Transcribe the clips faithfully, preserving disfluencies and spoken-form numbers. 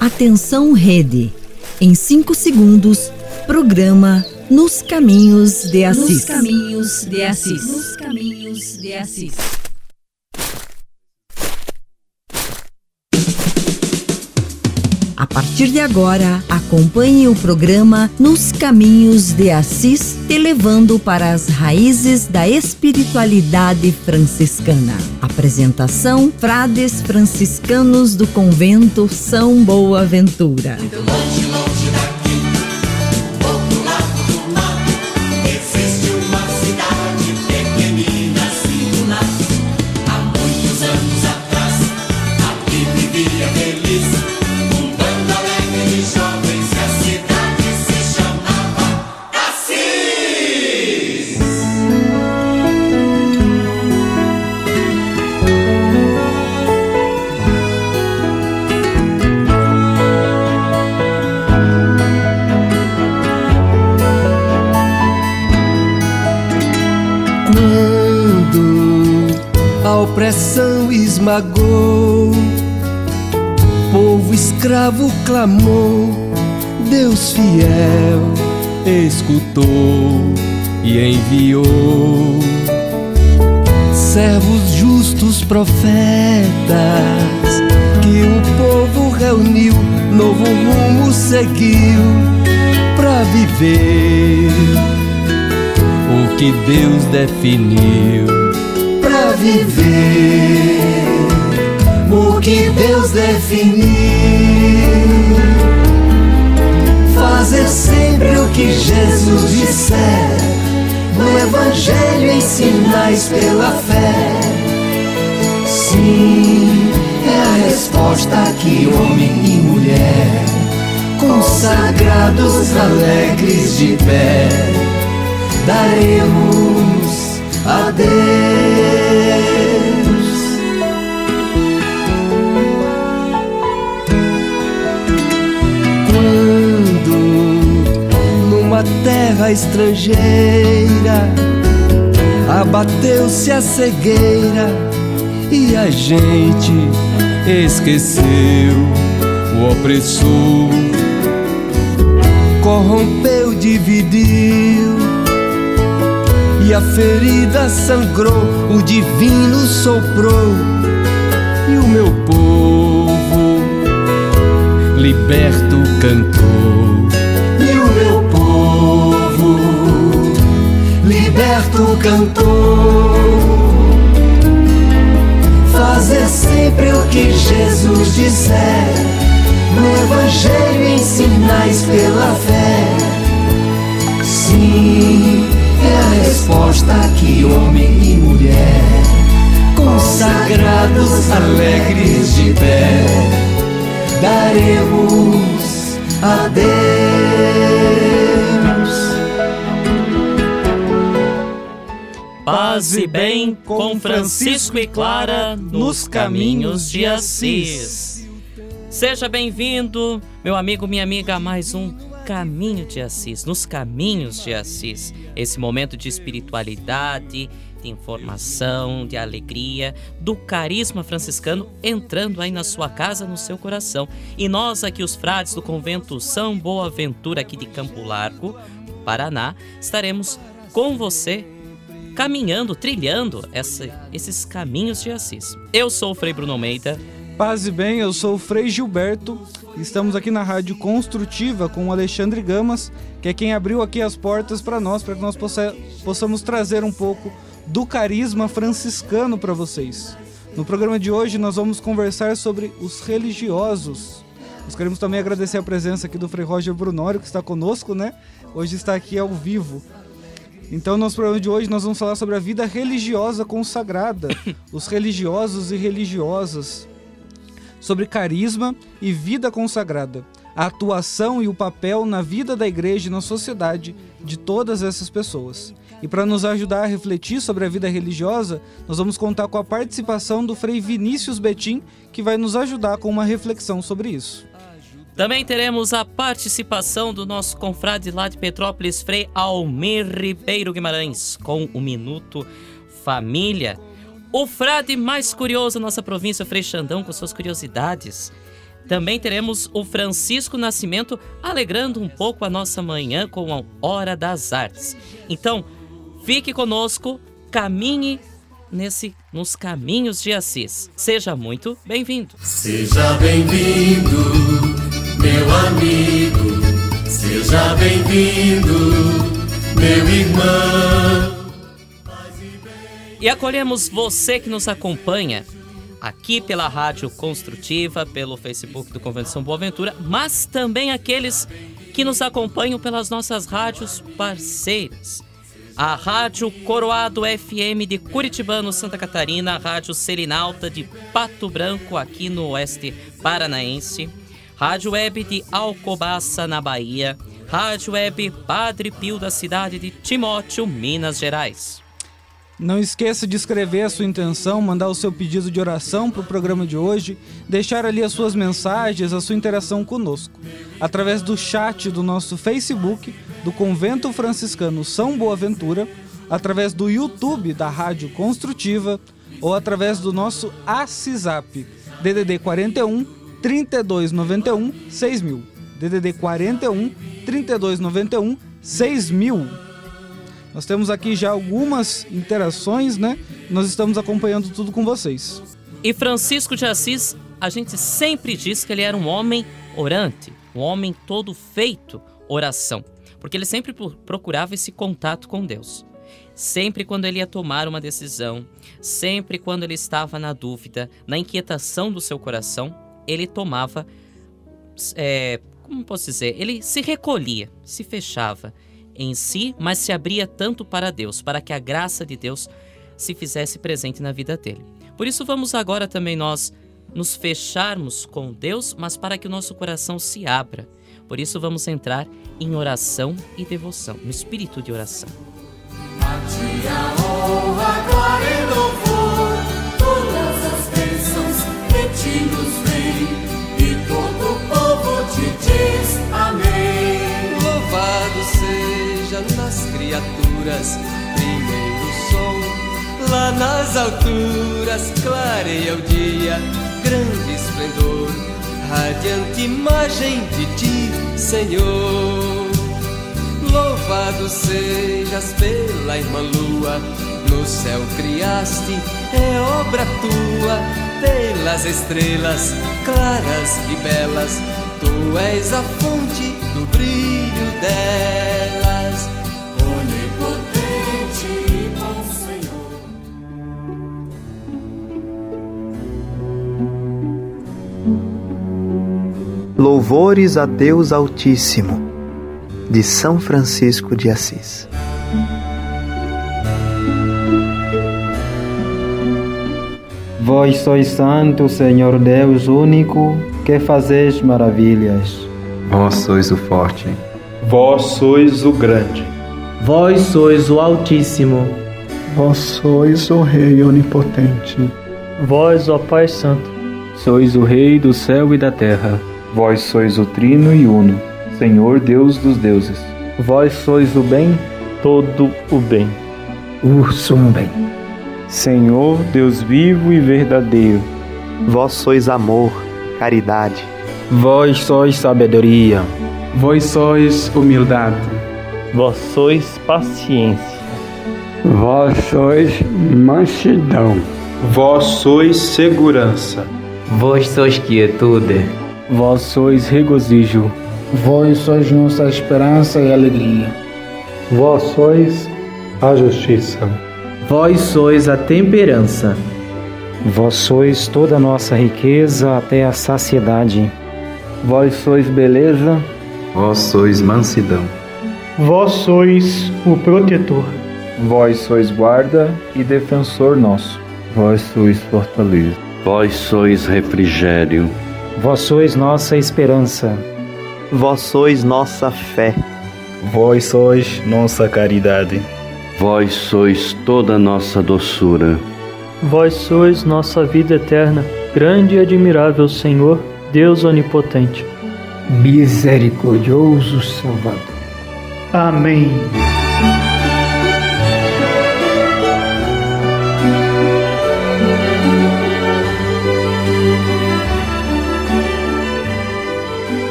Atenção Rede. Em cinco segundos, programa Nos Caminhos de Assis. Nos Caminhos de Assis. Nos Caminhos de Assis. A partir de agora, acompanhe o programa Nos Caminhos de Assis, te levando para as raízes da espiritualidade franciscana. Apresentação: frades franciscanos do Convento São Boaventura. Esmagou, povo escravo clamou, Deus fiel escutou e enviou servos justos profetas que o povo reuniu, novo rumo seguiu pra viver o que Deus definiu. Pra viver o que Deus definiu, fazer sempre o que Jesus disser, no Evangelho ensinais pela fé. Sim, é a resposta que homem e mulher, consagrados alegres de pé, daremos a Deus. Quando numa terra estrangeira abateu-se a cegueira e a gente esqueceu o opressor, corrompeu, dividiu, e a ferida sangrou, o divino soprou, e o meu povo liberto cantou. E o meu povo liberto cantou. Fazer sempre o que Jesus disser, no Evangelho ensinais pela fé. Sim, é a resposta que homem e mulher, consagrados alegres de pé, daremos a Deus. Paz e bem com Francisco e Clara nos Caminhos de Assis. Seja bem-vindo, meu amigo, minha amiga, a mais um Caminho de Assis, nos Caminhos de Assis, esse momento de espiritualidade, de informação, de alegria, do carisma franciscano entrando aí na sua casa, no seu coração. E nós aqui, os frades do Convento São Boaventura, aqui de Campo Largo, Paraná, estaremos com você caminhando, trilhando essa, esses Caminhos de Assis. Eu sou o Frei Bruno Meida. Paz e bem, eu sou o Frei Gilberto. Estamos aqui na Rádio Construtiva com o Alexandre Gamas, que é quem abriu aqui as portas para nós, para que nós possa, possamos trazer um pouco do carisma franciscano para vocês. No programa de hoje nós vamos conversar sobre os religiosos. Nós queremos também agradecer a presença aqui do Frei Rogério Brunori, que está conosco, né? Hoje está aqui ao vivo. Então, no nosso programa de hoje nós vamos falar sobre a vida religiosa consagrada, os religiosos e religiosas, sobre carisma e vida consagrada, a atuação e o papel na vida da igreja e na sociedade de todas essas pessoas. E para nos ajudar a refletir sobre a vida religiosa, nós vamos contar com a participação do Frei Vinícius Betim, que vai nos ajudar com uma reflexão sobre isso. Também teremos a participação do nosso confrade lá de Petrópolis, Frei Almir Ribeiro Guimarães, com o Minuto Família. O frade mais curioso da nossa província, o Frei Xandão, com suas curiosidades. Também teremos o Francisco Nascimento alegrando um pouco a nossa manhã com a Hora das Artes. Então, fique conosco, caminhe nesse, nos caminhos de Assis. Seja muito bem-vindo. Seja bem-vindo, meu amigo. Seja bem-vindo, meu irmão. E acolhemos você que nos acompanha aqui pela Rádio Construtiva, pelo Facebook do Convento São Boaventura, mas também aqueles que nos acompanham pelas nossas rádios parceiras. A Rádio Coroado F M de Curitibano, Santa Catarina, a Rádio Serinalta de Pato Branco, aqui no Oeste Paranaense, Rádio Web de Alcobaça, na Bahia, Rádio Web Padre Pio da cidade de Timóteo, Minas Gerais. Não esqueça de escrever a sua intenção, mandar o seu pedido de oração para o programa de hoje, deixar ali as suas mensagens, a sua interação conosco, através do chat do nosso Facebook, do Convento Franciscano São Boaventura, através do YouTube da Rádio Construtiva ou através do nosso Assisap, D D D quarenta e um, trinta e dois noventa e um, seis mil. D D D quarenta e um, trinta e dois noventa e um, seis mil. Nós temos aqui já algumas interações, né? Nós estamos acompanhando tudo com vocês. E Francisco de Assis, a gente sempre diz que ele era um homem orante, um homem todo feito oração, porque ele sempre procurava esse contato com Deus. Sempre quando ele ia tomar uma decisão, sempre quando ele estava na dúvida, na inquietação do seu coração, ele tomava, é, como posso dizer, ele se recolhia, se fechava em si, mas se abria tanto para Deus, para que a graça de Deus se fizesse presente na vida dele. Por isso vamos agora também nós nos fecharmos com Deus, mas para que o nosso coração se abra. Por isso vamos entrar em oração e devoção, no espírito de oração. A ti a honra, glória e louvor, todas as bênçãos que te nos vem, e todo o povo te diz amém. Louvado seja nas criaturas, primeiro som, lá nas alturas, clareia o dia, grande esplendor, radiante imagem de ti, Senhor. Louvado sejas pela irmã lua, no céu criaste, é obra tua, pelas estrelas claras e belas, tu és a fonte do brilho delas. Onipotente e bom Senhor. Louvores a Deus Altíssimo, de São Francisco de Assis. Vós sois santo, Senhor Deus único, que fazeis maravilhas. Vós sois o forte. Vós sois o grande. Vós sois o Altíssimo. Vós sois o Rei Onipotente. Vós, ó Pai Santo, sois o Rei do céu e da terra. Vós sois o Trino e Uno, Senhor Deus dos deuses. Vós sois o bem, todo o bem. O sum bem. Senhor, Deus vivo e verdadeiro. Vós sois amor, caridade. Vós sois sabedoria. Vós sois humildade. Vós sois paciência. Vós sois mansidão. Vós sois segurança. Vós sois quietude. Vós sois regozijo. Vós sois nossa esperança e alegria. Vós sois a justiça. Vós sois a temperança. Vós sois toda a nossa riqueza até a saciedade. Vós sois beleza. Vós sois mansidão. Vós sois o protetor. Vós sois guarda e defensor nosso. Vós sois fortaleza. Vós sois refrigério. Vós sois nossa esperança. Vós sois nossa fé. Vós sois nossa caridade. Vós sois toda a nossa doçura. Vós sois nossa vida eterna, grande e admirável Senhor, Deus onipotente. Misericordioso Salvador. Amém.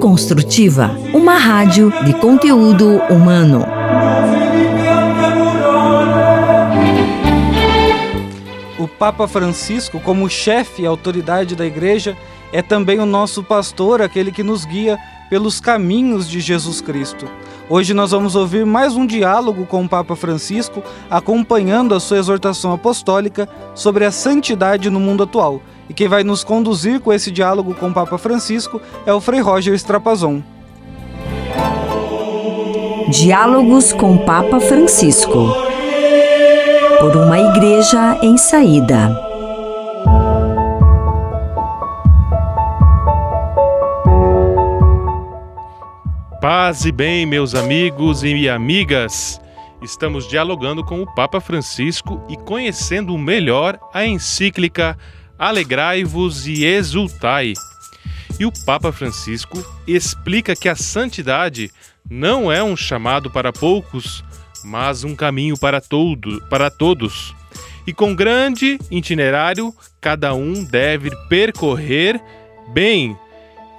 Construtiva, uma rádio de conteúdo humano. O Papa Francisco, como chefe e autoridade da Igreja, é também o nosso pastor, aquele que nos guia pelos caminhos de Jesus Cristo. Hoje nós vamos ouvir mais um diálogo com o Papa Francisco, acompanhando a sua exortação apostólica sobre a santidade no mundo atual. E quem vai nos conduzir com esse diálogo com o Papa Francisco é o Frei Roger Strapazon. Diálogos com o Papa Francisco. Por uma igreja em saída. Paz e bem, meus amigos e amigas, estamos dialogando com o Papa Francisco e conhecendo melhor a encíclica Alegrai-vos e Exultai. E o Papa Francisco explica que a santidade não é um chamado para poucos, mas um caminho para, todo, para todos. E com grande itinerário, cada um deve percorrer bem.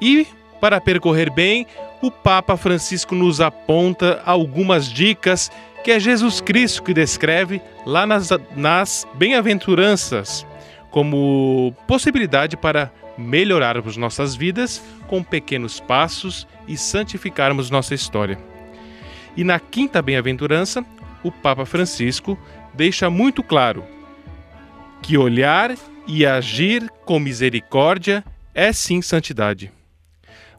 E para percorrer bem, o Papa Francisco nos aponta algumas dicas que é Jesus Cristo que descreve lá nas, nas bem-aventuranças, como possibilidade para melhorarmos nossas vidas com pequenos passos e santificarmos nossa história. E na quinta bem-aventurança, o Papa Francisco deixa muito claro que olhar e agir com misericórdia é sim santidade.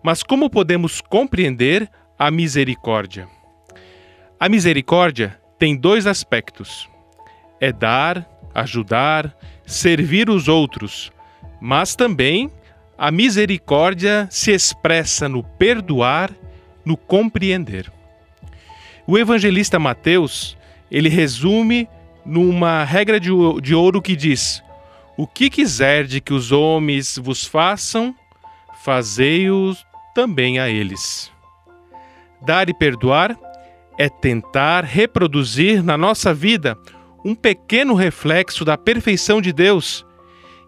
Mas como podemos compreender a misericórdia? A misericórdia tem dois aspectos. É dar, ajudar, servir os outros. Mas também a misericórdia se expressa no perdoar, no compreender. O evangelista Mateus, ele resume numa regra de ouro que diz: o que quiserdes que os homens vos façam, fazei-os também a eles. Dar e perdoar é tentar reproduzir na nossa vida um pequeno reflexo da perfeição de Deus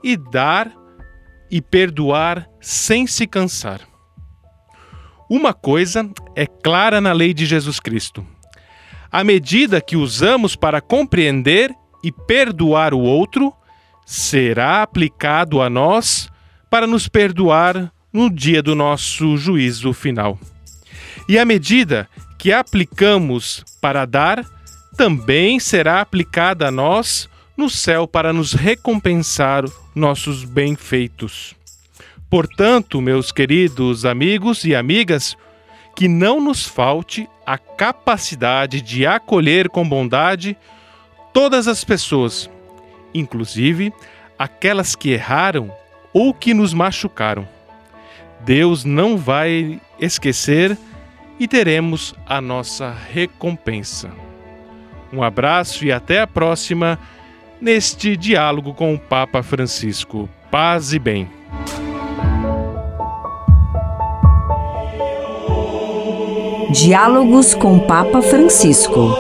e dar e perdoar sem se cansar. Uma coisa é clara na lei de Jesus Cristo: à medida que usamos para compreender e perdoar o outro, será aplicado a nós para nos perdoar no dia do nosso juízo final. E à medida que aplicamos para dar, também será aplicada a nós no céu para nos recompensar nossos bem-feitos. Portanto, meus queridos amigos e amigas, que não nos falte a capacidade de acolher com bondade todas as pessoas, inclusive aquelas que erraram ou que nos machucaram. Deus não vai esquecer e teremos a nossa recompensa. Um abraço e até a próxima neste diálogo com o Papa Francisco. Paz e bem. Diálogos com o Papa Francisco.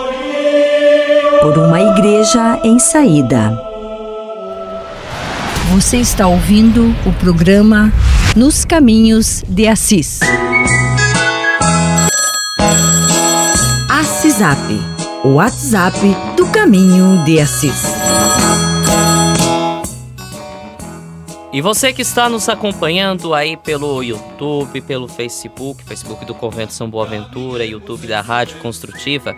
Por uma igreja em saída. Você está ouvindo o programa Nos Caminhos de Assis. Assisap, o WhatsApp do Caminho de Assis. E você que está nos acompanhando aí pelo YouTube, pelo Facebook, Facebook do Convento São Boaventura, YouTube da Rádio Construtiva,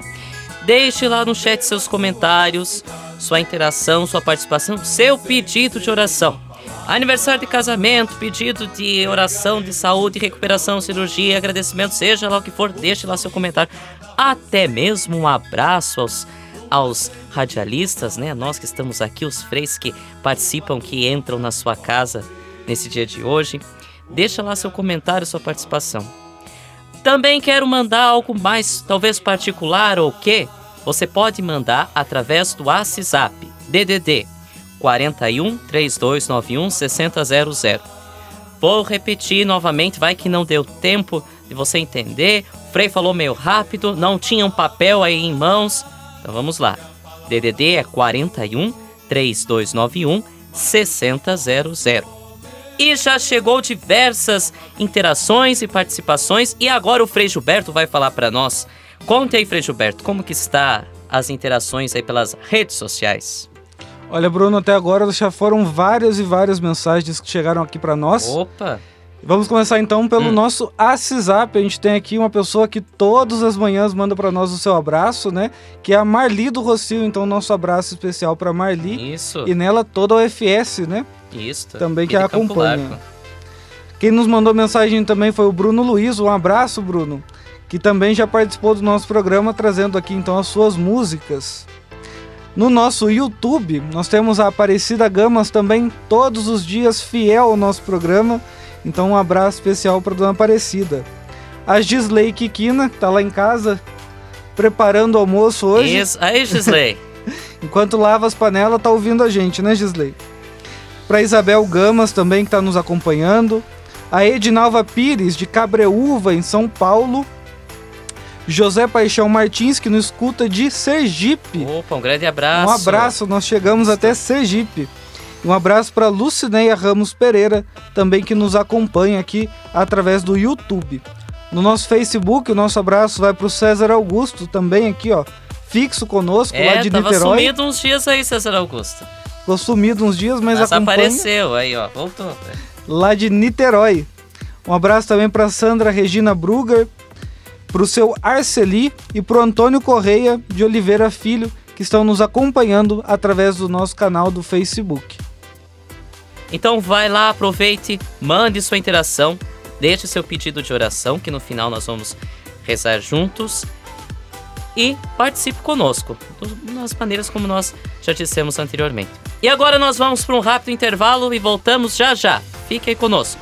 deixe lá no chat seus comentários, sua interação, sua participação, seu pedido de oração. Aniversário de casamento, pedido de oração, de saúde, recuperação, cirurgia, agradecimento, seja lá o que for, deixe lá seu comentário. Até mesmo um abraço aos, aos radialistas, né? Nós que estamos aqui, os freis que participam, que entram na sua casa nesse dia de hoje. Deixa lá seu comentário, sua participação. Também quero mandar algo mais, talvez particular ou quê? Você pode mandar através do WhatsApp, D D D quatro um, três dois nove um, seis zero zero zero. Vou repetir novamente, vai que não deu tempo de você entender. O Frei falou meio rápido, não tinha um papel aí em mãos. Então vamos lá. D D D é quatro um, três dois nove um, seis zero zero zero. E já chegou diversas interações e participações. E agora o Frei Gilberto vai falar para nós. Conte aí, Frei Gilberto, como que está as interações aí pelas redes sociais? Olha, Bruno, até agora já foram várias e várias mensagens que chegaram aqui para nós. Opa! Vamos começar então pelo hum. nosso WhatsApp. A gente tem aqui uma pessoa que todas as manhãs manda para nós o seu abraço, né? Que é a Marli do Rocio. Então, nosso abraço especial para Marli. Isso. E nela toda a U F S, né? Isso. Também e que a acompanha. Quem nos mandou mensagem também foi o Bruno Luiz. Um abraço, Bruno. Que também já participou do nosso programa, trazendo aqui então as suas músicas. No nosso YouTube, nós temos a Aparecida Gamas também, todos os dias fiel ao nosso programa. Então, um abraço especial para a dona Aparecida. A Gisley Kikina, que está lá em casa, preparando o almoço hoje. Isso aí, Gisley. Enquanto lava as panelas, está ouvindo a gente, né, Gisley? Para Isabel Gamas também, que está nos acompanhando. A Edinalva Pires, de Cabreúva, em São Paulo. José Paixão Martins, que nos escuta de Sergipe. Opa, um grande abraço. Um abraço, nós chegamos até Sergipe. Um abraço para Lucineia Ramos Pereira, também que nos acompanha aqui através do YouTube. No nosso Facebook, o nosso abraço vai para o César Augusto, também aqui, ó, fixo conosco, é, lá de Niterói. É, tava sumido uns dias aí, César Augusto. Ficou sumido uns dias, mas, mas acompanha. Mas apareceu aí, ó, voltou. Lá de Niterói. Um abraço também para Sandra Regina Brugger, para o seu Arceli e para o Antônio Correia de Oliveira Filho, que estão nos acompanhando através do nosso canal do Facebook. Então vai lá, aproveite, mande sua interação, deixe seu pedido de oração, que no final nós vamos rezar juntos, e participe conosco, das maneiras como nós já dissemos anteriormente. E agora nós vamos para um rápido intervalo e voltamos já já. Fique aí conosco.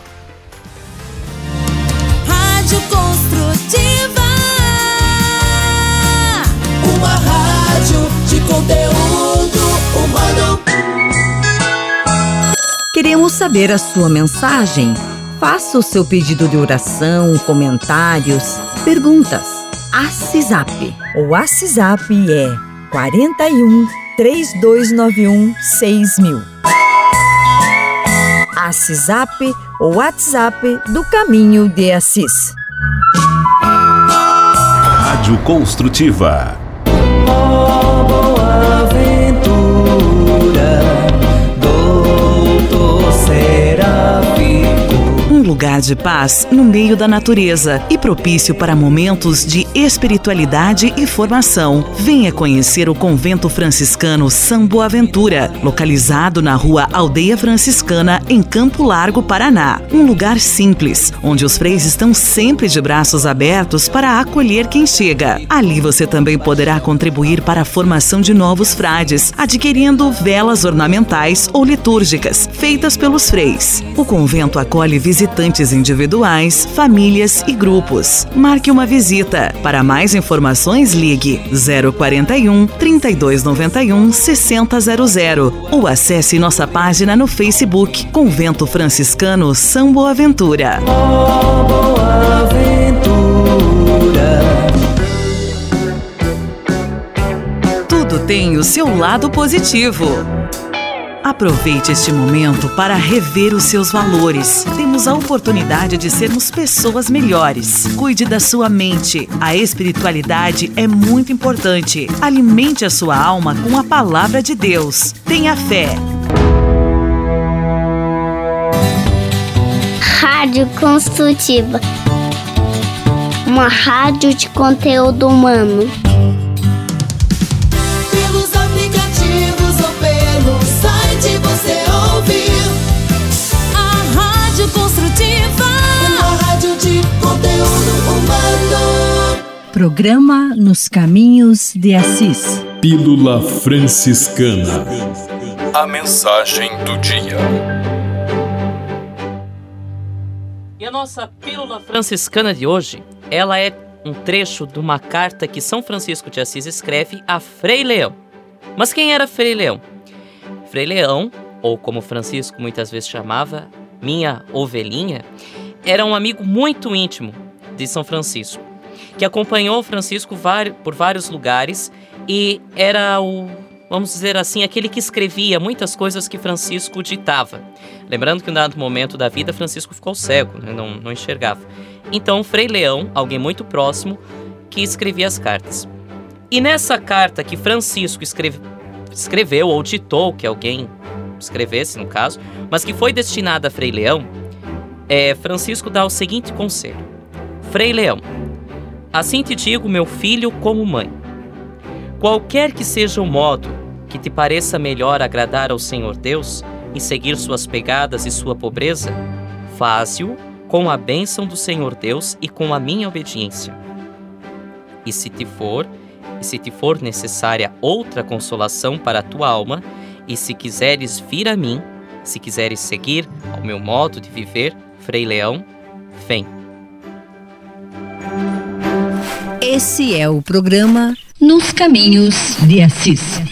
Rádio Construtiva, uma rádio de conteúdo humano. Queremos saber a sua mensagem. Faça o seu pedido de oração, comentários, perguntas. WhatsApp. O WhatsApp é quarenta e um, três dois nove um, seis mil. WhatsApp, o WhatsApp do Caminho de Assis. Rádio Construtiva. Oh, boa aventura. Um lugar de paz no meio da natureza e propício para momentos de espiritualidade e formação. Venha conhecer o Convento Franciscano São Boaventura, localizado na Rua Aldeia Franciscana, em Campo Largo, Paraná. Um lugar simples, onde os freis estão sempre de braços abertos para acolher quem chega. Ali você também poderá contribuir para a formação de novos frades, adquirindo velas ornamentais ou litúrgicas, feitas pelos freis. O convento acolhe visitantes individuais, famílias e grupos. Marque uma visita. Para mais informações, ligue zero quarenta e um, trinta e dois noventa e um, sessenta zero zero ou acesse nossa página no Facebook Convento Franciscano São Boaventura. Oh, Boaventura. Tudo tem o seu lado positivo. Aproveite este momento para rever os seus valores. Temos a oportunidade de sermos pessoas melhores. Cuide da sua mente. A espiritualidade é muito importante. Alimente a sua alma com a palavra de Deus. Tenha fé. Rádio Construtiva. Uma rádio de conteúdo humano. Pelos aplicativos ou pelos site você ouve a Rádio Construtiva, uma rádio de conteúdo humano. Programa Nos Caminhos de Assis. Pílula Franciscana. A mensagem do dia. E a nossa Pílula Franciscana de hoje, ela é um trecho de uma carta que São Francisco de Assis escreve a Frei Leão. Mas quem era Frei Leão? Frei Leão, ou como Francisco muitas vezes chamava, minha ovelhinha, era um amigo muito íntimo de São Francisco, que acompanhou Francisco por vários lugares e era o vamos dizer assim, aquele que escrevia muitas coisas que Francisco ditava. Lembrando que em um dado momento da vida, Francisco ficou cego, né? não, não enxergava. Então, Frei Leão, alguém muito próximo, que escrevia as cartas. E nessa carta que Francisco escreve, escreveu ou ditou que alguém escrevesse, no caso, mas que foi destinada a Frei Leão, é, Francisco dá o seguinte conselho. Frei Leão, assim te digo, meu filho, como mãe, qualquer que seja o modo que te pareça melhor agradar ao Senhor Deus e seguir suas pegadas e sua pobreza, faz-o com a bênção do Senhor Deus e com a minha obediência. E se te for, e se te for necessária outra consolação para a tua alma, e se quiseres vir a mim, se quiseres seguir ao meu modo de viver, Frei Leão, vem. Esse é o programa Nos Caminhos de Assis.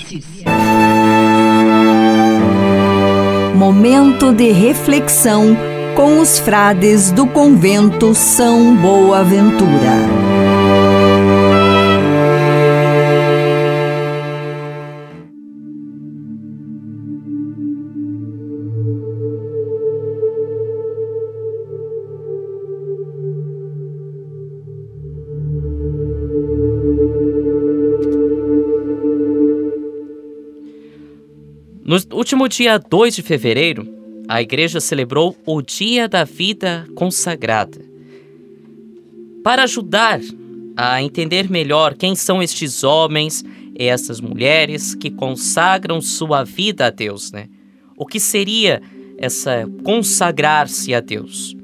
Momento de reflexão com os frades do Convento São Boaventura. No último dia dois de fevereiro, a igreja celebrou o Dia da Vida Consagrada. Para ajudar a entender melhor quem são estes homens e essas mulheres que consagram sua vida a Deus, né? O que seria essa consagrar-se a Deus?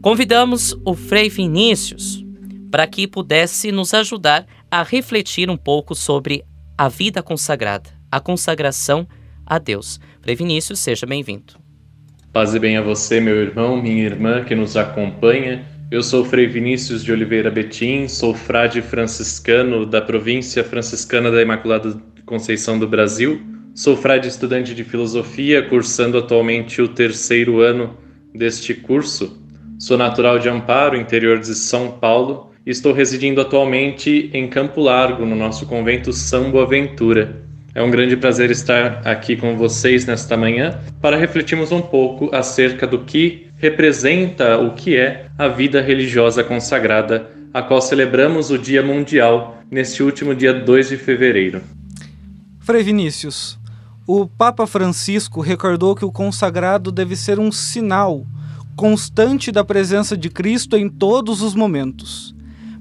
Convidamos o Frei Vinícius para que pudesse nos ajudar a refletir um pouco sobre a vida consagrada. A consagração a Deus. Frei Vinícius, seja bem-vindo. Paz e bem a você, meu irmão, minha irmã que nos acompanha. Eu sou Frei Vinícius de Oliveira Betim, sou frade franciscano da província franciscana da Imaculada Conceição do Brasil. Sou frade estudante de filosofia, cursando atualmente o terceiro ano deste curso. Sou natural de Amparo, interior de São Paulo. E estou residindo atualmente em Campo Largo, no nosso convento São Boaventura. É um grande prazer estar aqui com vocês nesta manhã para refletirmos um pouco acerca do que representa, o que é a vida religiosa consagrada, a qual celebramos o Dia Mundial neste último dia dois de fevereiro. Frei Vinícius, o Papa Francisco recordou que o consagrado deve ser um sinal constante da presença de Cristo em todos os momentos.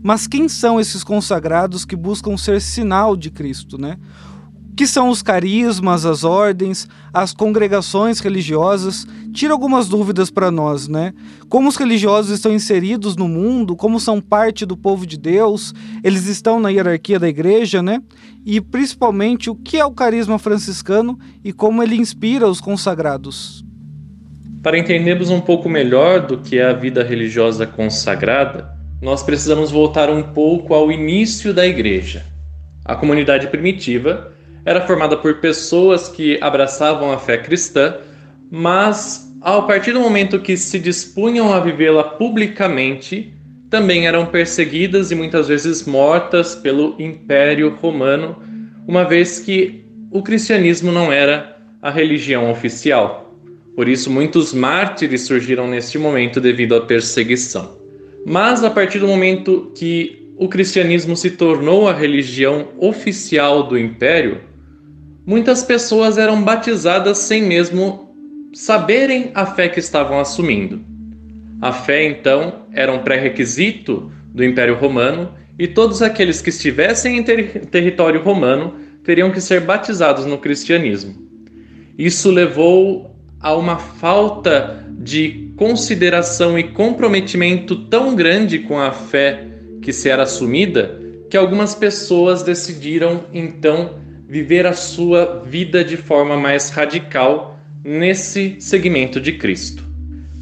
Mas quem são esses consagrados que buscam ser sinal de Cristo, né? Que são os carismas, as ordens, as congregações religiosas? Tira algumas dúvidas para nós, né? Como os religiosos estão inseridos no mundo, como são parte do povo de Deus, eles estão na hierarquia da igreja, né? E principalmente o que é o carisma franciscano e como ele inspira os consagrados. Para entendermos um pouco melhor do que é a vida religiosa consagrada, nós precisamos voltar um pouco ao início da igreja. A comunidade primitiva era formada por pessoas que abraçavam a fé cristã, mas, a partir do momento que se dispunham a vivê-la publicamente, também eram perseguidas e muitas vezes mortas pelo Império Romano, uma vez que o cristianismo não era a religião oficial. Por isso, muitos mártires surgiram neste momento devido à perseguição. Mas, a partir do momento que o cristianismo se tornou a religião oficial do Império, muitas pessoas eram batizadas sem mesmo saberem a fé que estavam assumindo. A fé, então, era um pré-requisito do Império Romano e todos aqueles que estivessem em ter- território romano teriam que ser batizados no cristianismo. Isso levou a uma falta de consideração e comprometimento tão grande com a fé que se era assumida que algumas pessoas decidiram, então, viver a sua vida de forma mais radical nesse segmento de Cristo.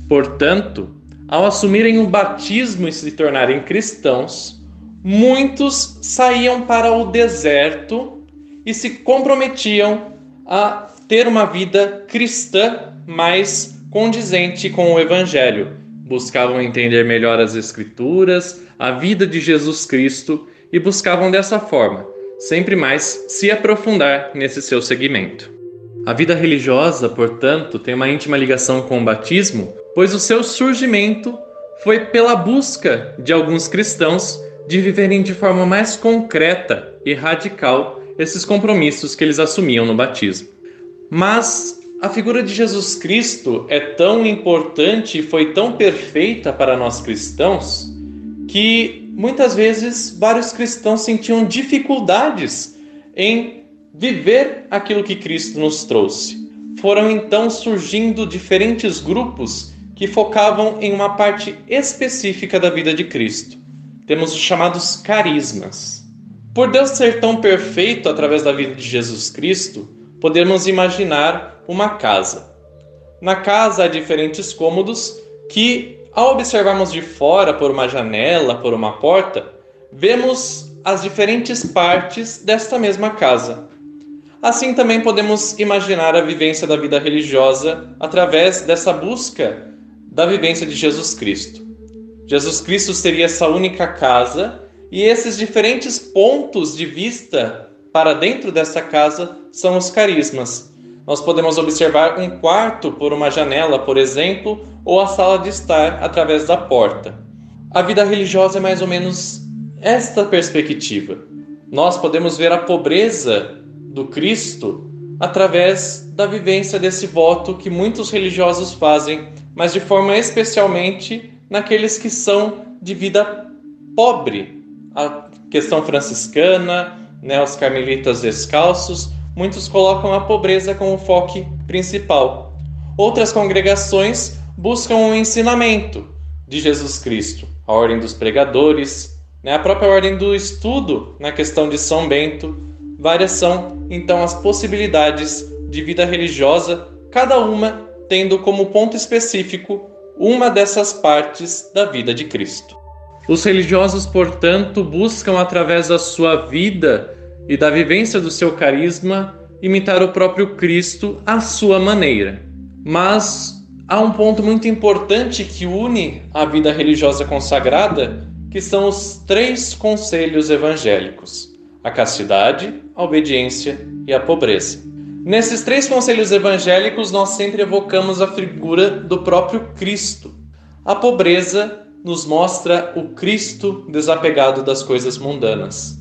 Portanto, ao assumirem o batismo e se tornarem cristãos, muitos saíam para o deserto e se comprometiam a ter uma vida cristã mais condizente com o Evangelho. Buscavam entender melhor as Escrituras, a vida de Jesus Cristo e buscavam dessa forma sempre mais se aprofundar nesse seu segmento. A vida religiosa, portanto, tem uma íntima ligação com o batismo, pois o seu surgimento foi pela busca de alguns cristãos de viverem de forma mais concreta e radical esses compromissos que eles assumiam no batismo. Mas a figura de Jesus Cristo é tão importante e foi tão perfeita para nós cristãos que muitas vezes vários cristãos sentiam dificuldades em viver aquilo que Cristo nos trouxe. Foram então surgindo diferentes grupos que focavam em uma parte específica da vida de Cristo. Temos os chamados carismas. Por Deus ser tão perfeito através da vida de Jesus Cristo, podemos imaginar uma casa. Na casa há diferentes cômodos que, ao observarmos de fora, por uma janela, por uma porta, vemos as diferentes partes desta mesma casa. Assim também podemos imaginar a vivência da vida religiosa através dessa busca da vivência de Jesus Cristo. Jesus Cristo seria essa única casa e esses diferentes pontos de vista para dentro dessa casa são os carismas. Nós podemos observar um quarto por uma janela, por exemplo, ou a sala de estar através da porta. A vida religiosa é mais ou menos esta perspectiva. Nós podemos ver a pobreza do Cristo através da vivência desse voto que muitos religiosos fazem, mas de forma especialmente naqueles que são de vida pobre. A questão franciscana, né, os carmelitas descalços, muitos colocam a pobreza como foco principal. Outras congregações buscam o ensinamento de Jesus Cristo, a ordem dos pregadores, né, a própria ordem do estudo na questão de São Bento. Várias são, então, as possibilidades de vida religiosa, cada uma tendo como ponto específico uma dessas partes da vida de Cristo. Os religiosos, portanto, buscam através da sua vida e da vivência do seu carisma imitar o próprio Cristo à sua maneira. Mas há um ponto muito importante que une a vida religiosa consagrada, que são os três conselhos evangélicos: a castidade, a obediência e a pobreza. Nesses três conselhos evangélicos, nós sempre evocamos a figura do próprio Cristo. A pobreza nos mostra o Cristo desapegado das coisas mundanas.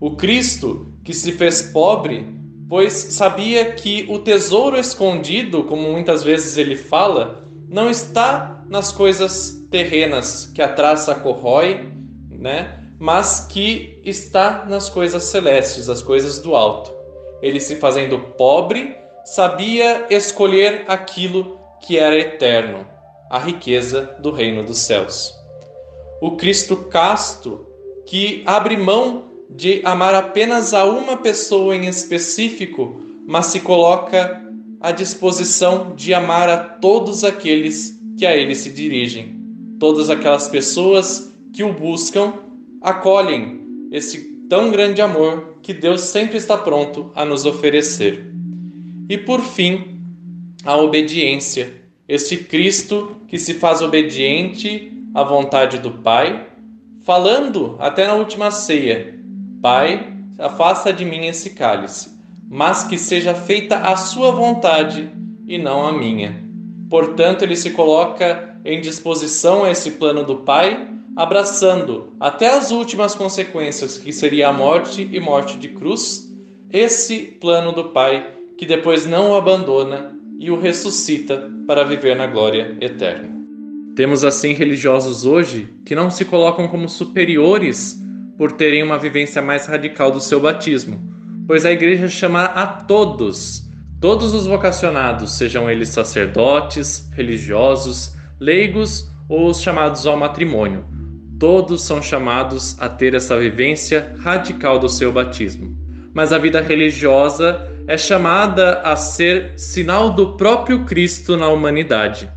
O Cristo que se fez pobre, pois sabia que o tesouro escondido, como muitas vezes ele fala, não está nas coisas terrenas que a traça corrói, né? Mas que está nas coisas celestes, as coisas do alto. Ele, se fazendo pobre, sabia escolher aquilo que era eterno, a riqueza do reino dos céus. O Cristo casto, que abre mão de amar apenas a uma pessoa em específico, mas se coloca à disposição de amar a todos aqueles que a ele se dirigem. Todas aquelas pessoas que o buscam acolhem esse tão grande amor que Deus sempre está pronto a nos oferecer. E por fim, a obediência. Este Cristo que se faz obediente à vontade do Pai, falando até na última ceia: Pai, afasta de mim esse cálice, mas que seja feita a sua vontade e não a minha. Portanto, ele se coloca em disposição a esse plano do Pai, abraçando até as últimas consequências, que seria a morte e morte de cruz, esse plano do Pai, que depois não o abandona e o ressuscita para viver na glória eterna. Temos assim religiosos hoje que não se colocam como superiores por terem uma vivência mais radical do seu batismo, pois a Igreja chama a todos, todos os vocacionados, sejam eles sacerdotes, religiosos, leigos ou os chamados ao matrimônio. Todos são chamados a ter essa vivência radical do seu batismo. Mas a vida religiosa é chamada a ser sinal do próprio Cristo na humanidade,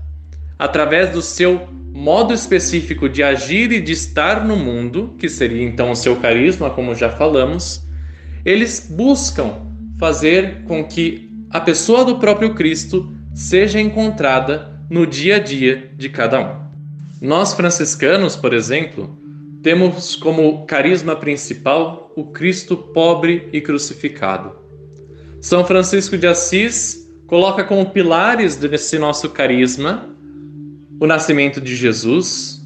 através do seu modo específico de agir e de estar no mundo, que seria então o seu carisma, como já falamos. Eles buscam fazer com que a pessoa do próprio Cristo seja encontrada no dia a dia de cada um. Nós franciscanos, por exemplo, Temos como carisma principal o Cristo pobre e crucificado. São Francisco de Assis coloca como pilares desse nosso carisma o nascimento de Jesus,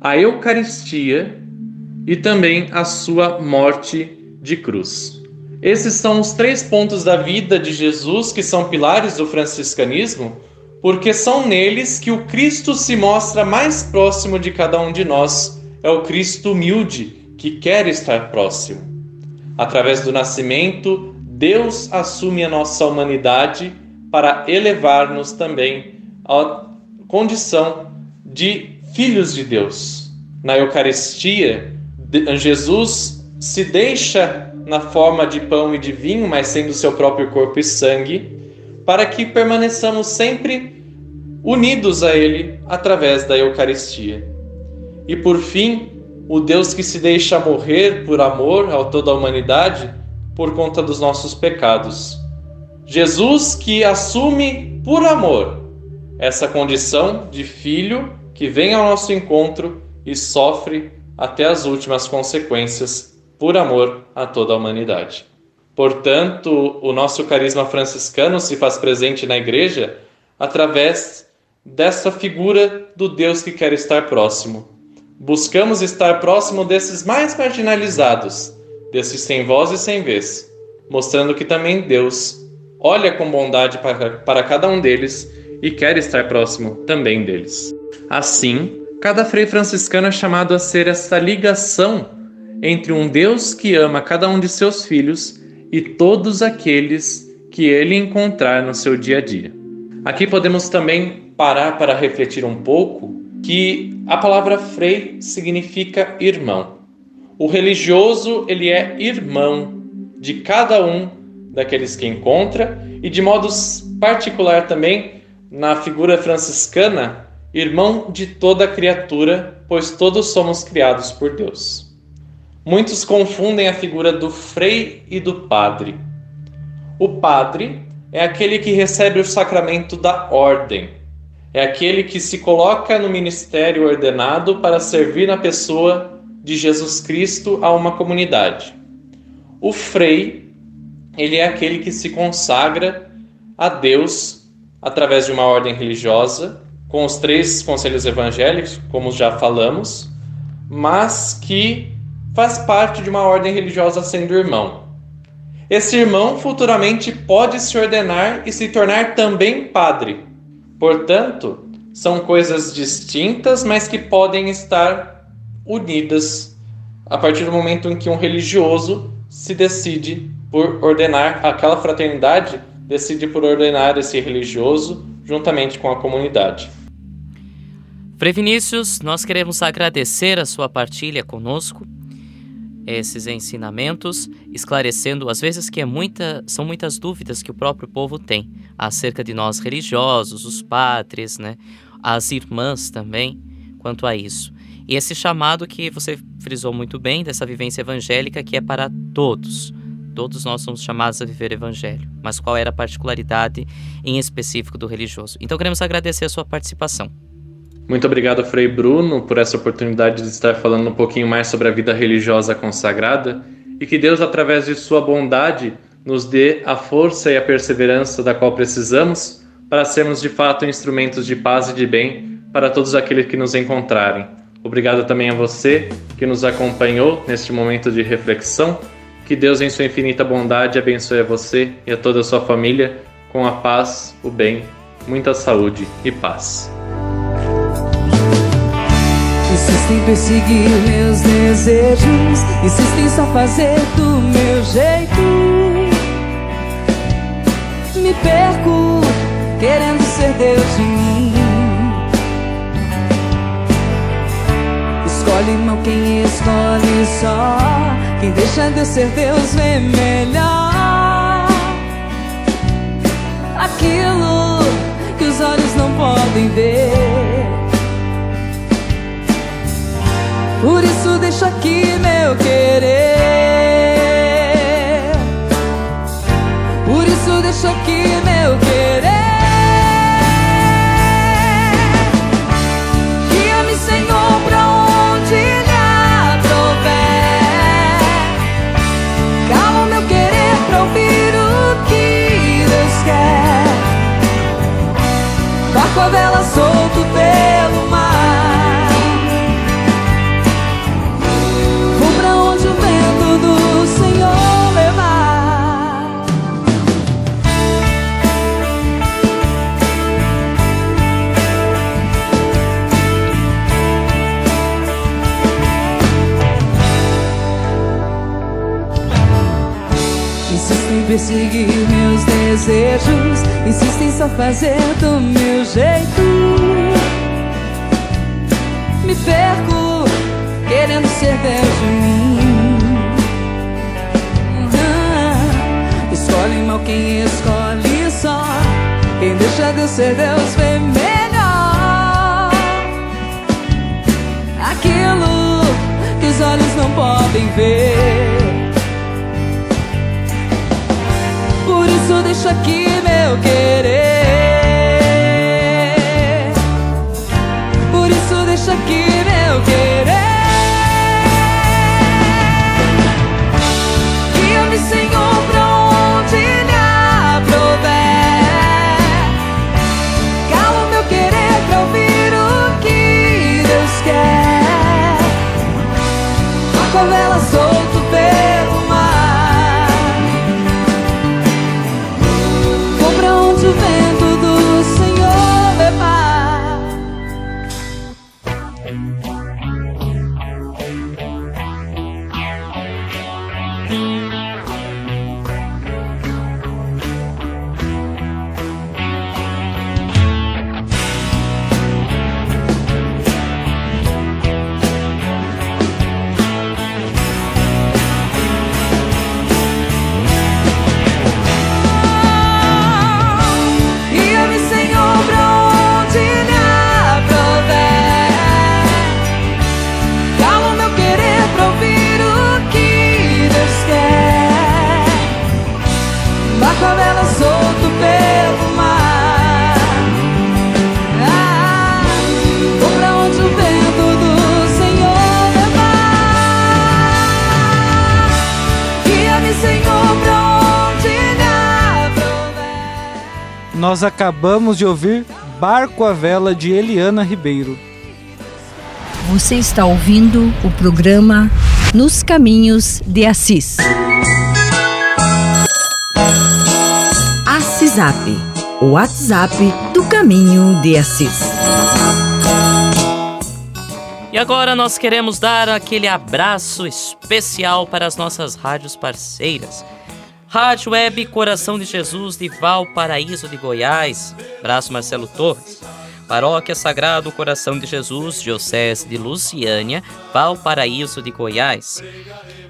a Eucaristia e também a sua morte de cruz. Esses são os três pontos da vida de Jesus que são pilares do franciscanismo, porque são neles que o Cristo se mostra mais próximo de cada um de nós. É o Cristo humilde que quer estar próximo. Através do nascimento, Deus assume a nossa humanidade para elevar-nos também à condição de filhos de Deus. Na Eucaristia, Jesus se deixa na forma de pão e de vinho, mas sendo seu próprio corpo e sangue, para que permaneçamos sempre unidos a Ele através da Eucaristia. E por fim, o Deus que se deixa morrer por amor a toda a humanidade por conta dos nossos pecados. Jesus que assume por amor essa condição de filho que vem ao nosso encontro e sofre até as últimas consequências por amor a toda a humanidade. Portanto, o nosso carisma franciscano se faz presente na Igreja através dessa figura do Deus que quer estar próximo. Buscamos estar próximo desses mais marginalizados, desses sem voz e sem vez, mostrando que também Deus olha com bondade para, para cada um deles e quer estar próximo também deles. Assim, cada frei franciscano é chamado a ser essa ligação entre um Deus que ama cada um de seus filhos e todos aqueles que ele encontrar no seu dia a dia. Aqui podemos também parar para refletir um pouco que a palavra frei significa irmão. O religioso, ele é irmão de cada um daqueles que encontra e de modo particular também na figura franciscana, irmão de toda criatura, pois todos somos criados por Deus. Muitos confundem a figura do frei e do padre. O padre é aquele que recebe o sacramento da ordem. É aquele que se coloca no ministério ordenado para servir na pessoa de Jesus Cristo a uma comunidade. O frei, ele é aquele que se consagra a Deus através de uma ordem religiosa, com os três conselhos evangélicos, como já falamos, mas que faz parte de uma ordem religiosa sendo irmão. Esse irmão futuramente pode se ordenar e se tornar também padre. Portanto, são coisas distintas, mas que podem estar unidas a partir do momento em que um religioso se decide por ordenar, aquela fraternidade decide por ordenar esse religioso juntamente com a comunidade. Frei Vinícius, nós queremos agradecer a sua partilha conosco, esses ensinamentos, esclarecendo às vezes que é muita, são muitas dúvidas que o próprio povo tem acerca de nós religiosos, os padres, né? As irmãs também, quanto a isso. E esse chamado que você frisou muito bem, dessa vivência evangélica que é para todos. Todos nós somos chamados a viver evangelho, mas qual era a particularidade em específico do religioso? Então queremos agradecer a sua participação. Muito obrigado, Frei Bruno, por essa oportunidade de estar falando um pouquinho mais sobre a vida religiosa consagrada e que Deus, através de sua bondade, nos dê a força e a perseverança da qual precisamos para sermos, de fato, instrumentos de paz e de bem para todos aqueles que nos encontrarem. Obrigado também a você que nos acompanhou neste momento de reflexão. Que Deus, em sua infinita bondade, abençoe a você e a toda a sua família com a paz, o bem, muita saúde e paz. Insistem em perseguir meus desejos, insistem em só fazer do meu jeito. Me perco querendo ser Deus de mim. Escolhe não quem escolhe só, quem deixa Deus ser Deus vê melhor aquilo que os olhos não podem ver. Por isso deixa aqui meu querer. Por isso deixa aqui meu querer. Guia-me, Senhor, pra onde irá insistem em perseguir meus desejos, insistem só fazer do meu jeito. Me perco querendo ser Deus de mim. ah, Escolhe mal quem escolhe só. Quem deixa Deus ser Deus vê melhor aquilo que os olhos não podem ver. Por isso deixa aqui meu querer. Por isso deixa aqui meu querer. Guia-me, Senhor, pra onde lhe aprover. Cala o meu querer pra ouvir o que Deus quer. A covela solto pelo o vento do Senhor levar. Nós acabamos de ouvir Barco à Vela, de Eliana Ribeiro. Você está ouvindo o programa Nos Caminhos de Assis. Assisap, o WhatsApp do Caminho de Assis. E agora nós queremos dar aquele abraço especial para as nossas rádios parceiras. Rádio Web Coração de Jesus de Valparaíso de Goiás, braço Marcelo Torres. Paróquia Sagrado Coração de Jesus, Diocese de Lusiânia, Valparaíso de Goiás.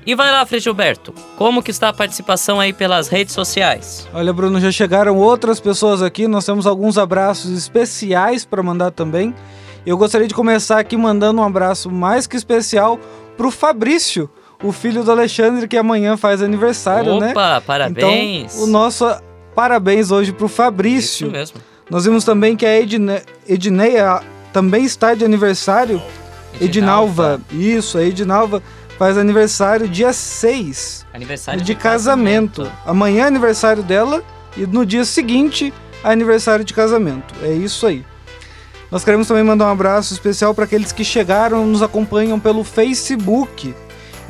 E vai lá, Frei Gilberto, como que está a participação aí pelas redes sociais? Olha, Bruno, já chegaram outras pessoas aqui, nós temos alguns abraços especiais para mandar também. Eu gostaria de começar aqui mandando um abraço mais que especial para o Fabrício, o filho do Alexandre, que amanhã faz aniversário. Opa, né? Opa, parabéns! Então, o nosso parabéns hoje pro Fabrício. Isso mesmo. Nós vimos também que a Edne... Edneia também está de aniversário. Edinalva. Edinalva. Isso, a Edinalva faz aniversário dia seis. Aniversário de, de casamento. casamento. Amanhã é aniversário dela e no dia seguinte aniversário de casamento. É isso aí. Nós queremos também mandar um abraço especial para aqueles que chegaram e nos acompanham pelo Facebook.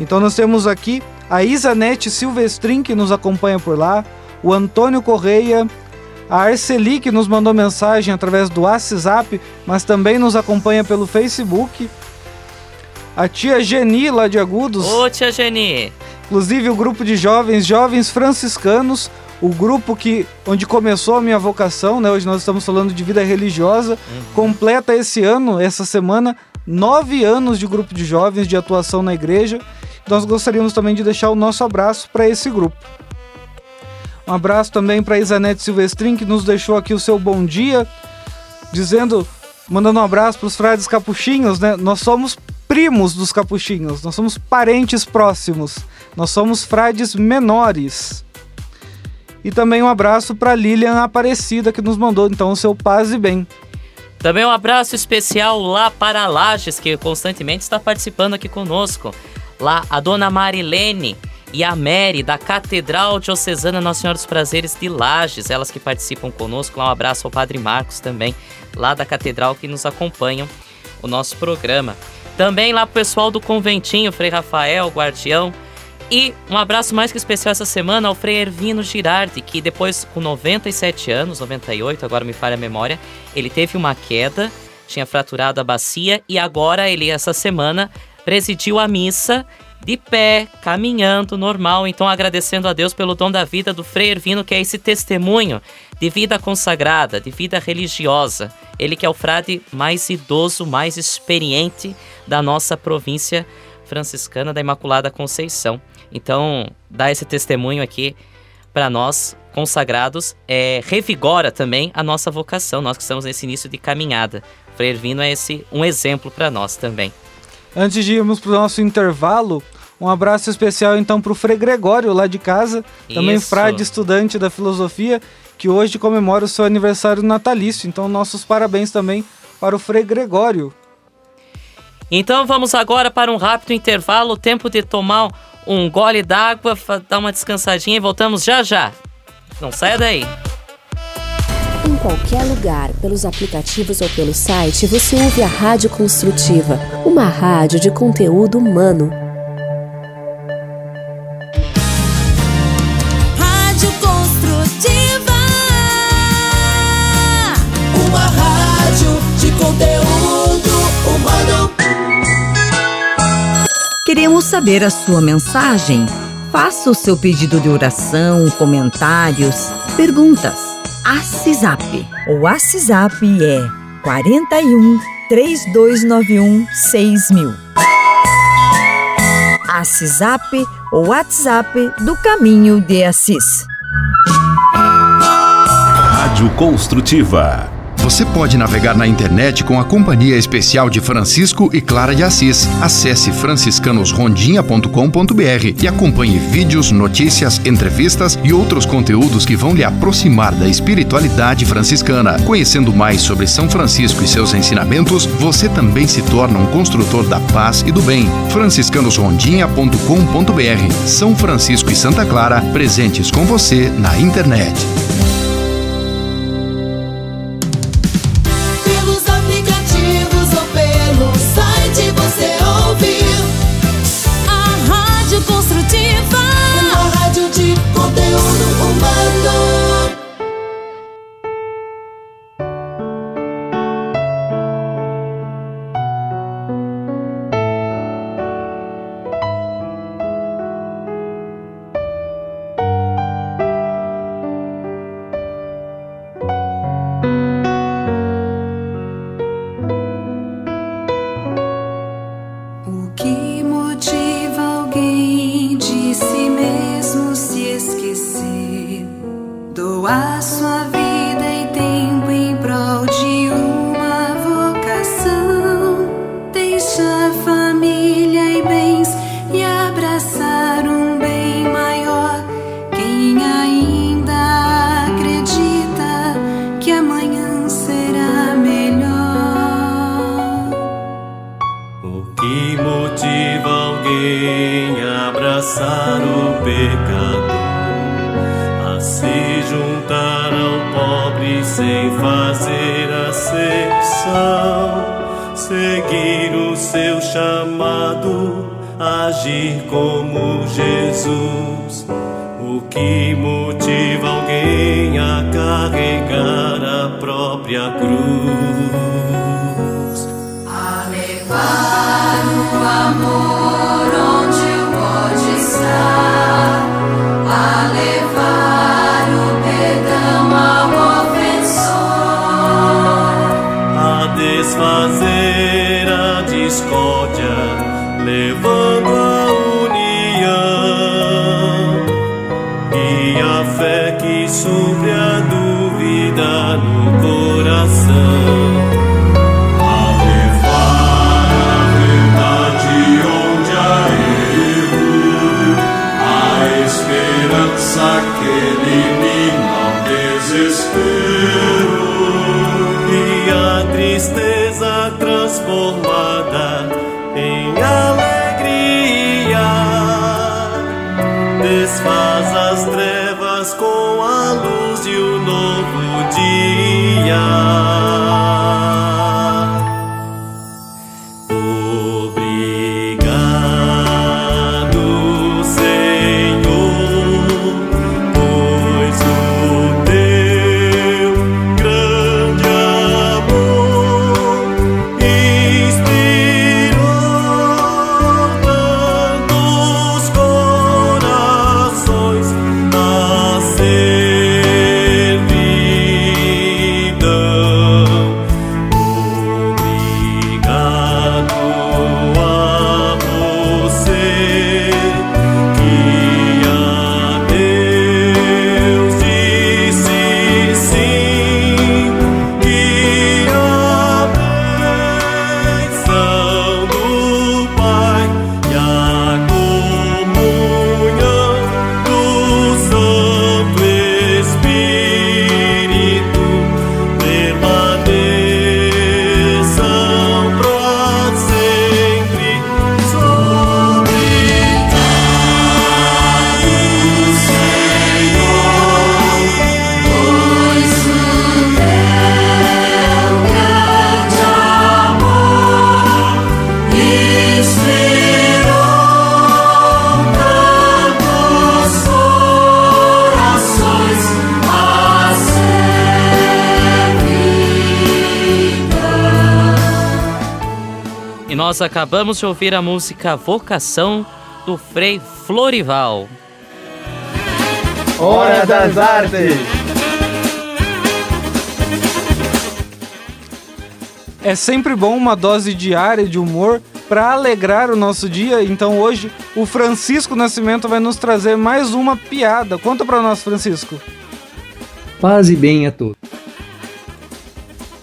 Então nós temos aqui a Isanete Silvestrin, que nos acompanha por lá, o Antônio Correia, a Arceli, que nos mandou mensagem através do WhatsApp, mas também nos acompanha pelo Facebook, a Tia Geni, lá de Agudos. Ô, Tia Geni! Inclusive o grupo de jovens, jovens franciscanos, o grupo que, onde começou a minha vocação, né? Hoje nós estamos falando de vida religiosa, uhum. Completa esse ano, essa semana, nove anos de grupo de jovens de atuação na igreja. Nós gostaríamos também de deixar o nosso abraço para esse grupo. Um abraço também para a Isanete Silvestrin, que nos deixou aqui o seu bom dia, dizendo, mandando um abraço para os frades capuchinhos, né? Nós somos primos dos capuchinhos, nós somos parentes próximos, nós somos frades menores. E também um abraço para a Lilian Aparecida, que nos mandou então o seu paz e bem. Também um abraço especial lá para Lages, que constantemente está participando aqui conosco. Lá a dona Marilene e a Mary, da Catedral Diocesana Nossa Senhora dos Prazeres de Lages, elas que participam conosco. Lá um abraço ao Padre Marcos também, lá da Catedral, que nos acompanham o nosso programa. Também lá para o pessoal do Conventinho, Frei Rafael, Guardião. E um abraço mais que especial essa semana ao Frei Ervino Girardi, que depois, com noventa e sete anos, noventa e oito, agora me falha a memória, ele teve uma queda, tinha fraturado a bacia e agora ele, essa semana, presidiu a missa de pé, caminhando, normal. Então, agradecendo a Deus pelo dom da vida do Frei Ervino, que é esse testemunho de vida consagrada, de vida religiosa. Ele que é o frade mais idoso, mais experiente da nossa província franciscana da Imaculada Conceição. Então, dá esse testemunho aqui para nós, consagrados, é, revigora também a nossa vocação, nós que estamos nesse início de caminhada. Frei Ervino é esse, um exemplo para nós também. Antes de irmos para o nosso intervalo, um abraço especial então para o Frei Gregório, lá de casa, também Isso. frade estudante da filosofia, que hoje comemora o seu aniversário natalício. Então, nossos parabéns também para o Frei Gregório. Então, vamos agora para um rápido intervalo, tempo de tomar um gole d'água, dar uma descansadinha e voltamos já já. Não saia daí! Em qualquer lugar, pelos aplicativos ou pelo site, você ouve a Rádio Construtiva, uma rádio de conteúdo humano. Rádio Construtiva, uma rádio de conteúdo humano. Queremos saber a sua mensagem. Faça o seu pedido de oração, comentários, perguntas. Assisap. O Assisap é quarenta e um, três dois nove um, seis mil. Assisap, o WhatsApp do Caminho de Assis. Rádio Construtiva. Você pode navegar na internet com a Companhia Especial de Francisco e Clara de Assis. Acesse franciscanos rondinha ponto com ponto b r e acompanhe vídeos, notícias, entrevistas e outros conteúdos que vão lhe aproximar da espiritualidade franciscana. Conhecendo mais sobre São Francisco e seus ensinamentos, você também se torna um construtor da paz e do bem. franciscanos rondinha ponto com ponto b r. São Francisco e Santa Clara, presentes com você na internet. Nós acabamos de ouvir a música Vocação, do Frei Florival. Hora das Artes! É sempre bom uma dose diária de humor para alegrar o nosso dia. Então hoje o Francisco Nascimento vai nos trazer mais uma piada. Conta para nós, Francisco. Paz e bem a todos.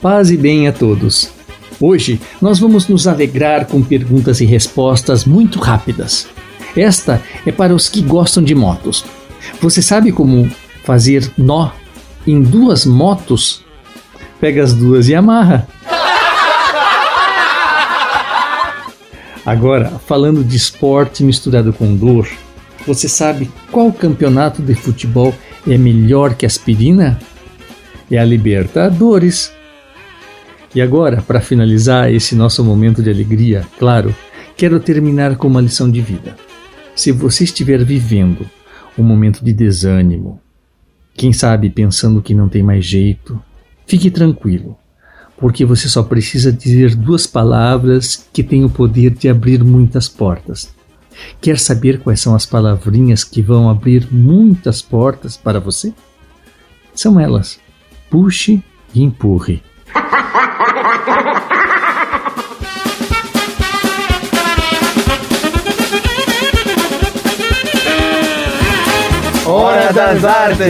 Paz e bem a todos. Hoje nós vamos nos alegrar com perguntas e respostas muito rápidas. Esta é para os que gostam de motos. Você sabe como fazer nó em duas motos? Pega as duas e amarra. Agora, falando de esporte misturado com dor, você sabe qual campeonato de futebol é melhor que aspirina? É a Libertadores. E agora, para finalizar esse nosso momento de alegria, claro, quero terminar com uma lição de vida. Se você estiver vivendo um momento de desânimo, quem sabe pensando que não tem mais jeito, fique tranquilo, porque você só precisa dizer duas palavras que têm o poder de abrir muitas portas. Quer saber quais são as palavrinhas que vão abrir muitas portas para você? São elas: puxe e empurre. Hora das Artes!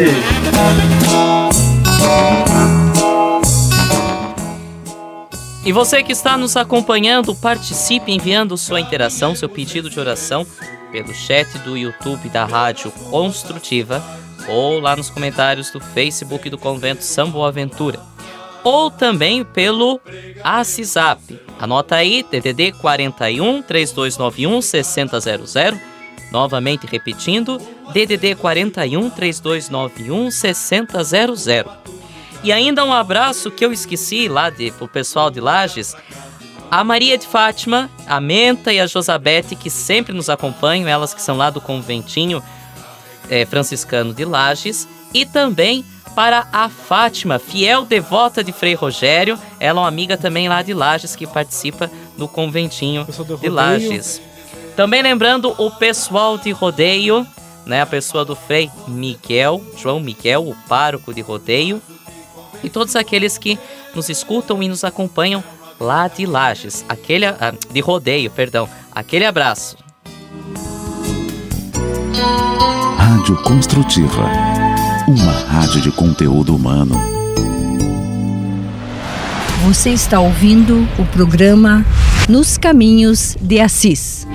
E você que está nos acompanhando, participe enviando sua interação, seu pedido de oração pelo chat do YouTube da Rádio Construtiva ou lá nos comentários do Facebook do Convento São Boaventura ou também pelo WhatsApp. Anota aí, D D D quarenta e um, três dois nove um, seis zero zero. Novamente repetindo, D D D quarenta e um, três dois nove um, seis zero zero. E ainda um abraço que eu esqueci lá de, pro pessoal de Lages, a Maria de Fátima, a Menta e a Josabete, que sempre nos acompanham, elas que são lá do conventinho é, franciscano de Lages, e também para a Fátima, fiel devota de Frei Rogério, ela é uma amiga também lá de Lages, que participa do conventinho de Lages. Também lembrando o pessoal de rodeio, né, a pessoa do Frei Miguel, João Miguel, o pároco de rodeio, e todos aqueles que nos escutam e nos acompanham lá de Lages, aquele, ah, de rodeio, perdão, aquele abraço. Rádio Construtiva, uma rádio de conteúdo humano. Você está ouvindo o programa Nos Caminhos de Assis.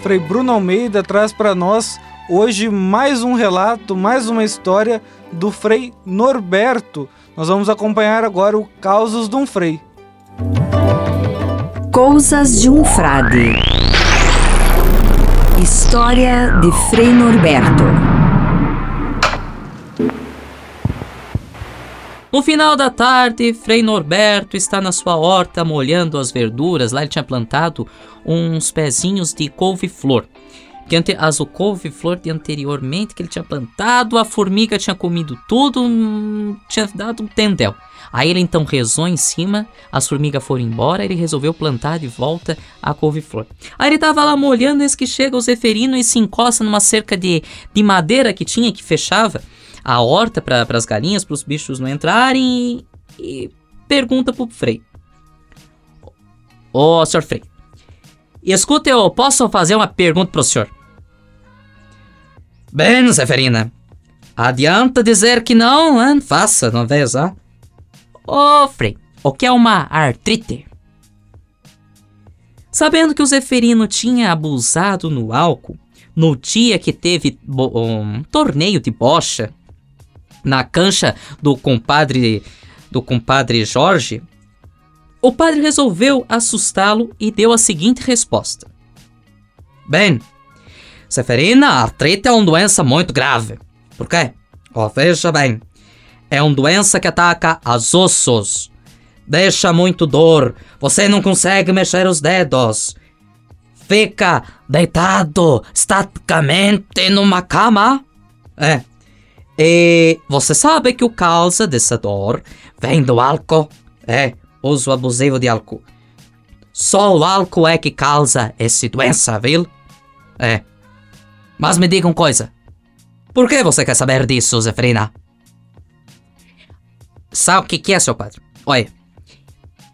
Frei Bruno Almeida traz para nós hoje mais um relato, mais uma história do Frei Norberto. Nós vamos acompanhar agora o Causos de um Frei. Coisas de um Frade. História de Frei Norberto. No final da tarde, Frei Norberto está na sua horta molhando as verduras. Lá ele tinha plantado uns pezinhos de couve-flor. As couve-flor de anteriormente que ele tinha plantado, a formiga tinha comido tudo, tinha dado um tendel. Aí ele então rezou em cima, as formigas foram embora, ele resolveu plantar de volta a couve-flor. Aí ele estava lá molhando, eis que chega o Zeferino e se encosta numa cerca de, de madeira que tinha, que fechava a horta para as galinhas, para os bichos não entrarem, e, e pergunta pro Frei: Ô, oh, senhor Frei, escuta, eu posso fazer uma pergunta pro senhor? Bem, Zeferina, adianta dizer que não, hein? Faça, não vez, ó. Ô, Frei, o que é uma artrite? Sabendo que o Zeferino tinha abusado no álcool, no dia que teve bo- um torneio de bocha, na cancha do compadre, do compadre Jorge, o padre resolveu assustá-lo e deu a seguinte resposta: Bem, Zeferina, a artrite é uma doença muito grave. Por quê? Oh, veja bem, é uma doença que ataca os ossos, deixa muito dor, você não consegue mexer os dedos, fica deitado estaticamente numa cama. É. E você sabe que o causa dessa dor vem do álcool? É, uso abusivo de álcool. Só o álcool é que causa essa doença, viu? É. Mas me diga uma coisa. Por que você quer saber disso, Zefrina? Sabe o que, que é, seu padre? Olha,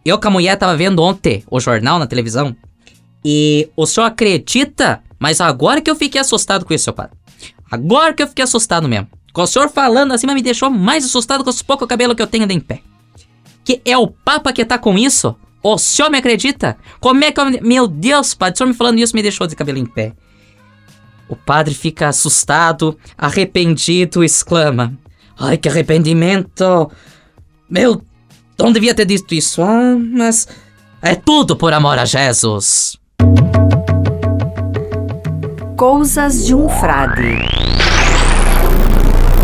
eu com a mulher tava vendo ontem o jornal na televisão. E o senhor acredita? Mas agora que eu fiquei assustado com isso, seu padre. Agora que eu fiquei assustado mesmo. Com o senhor falando assim, mas me deixou mais assustado com os poucos cabelos que eu tenho ainda em pé. Que é o Papa que tá com isso? O senhor me acredita? Como é que eu... Meu Deus, padre, o senhor me falando isso me deixou de cabelo em pé. O padre fica assustado, arrependido, exclama. Ai, que arrependimento. Meu, não devia ter dito isso. Ah, mas é tudo por amor a Jesus. Coisas de um frade.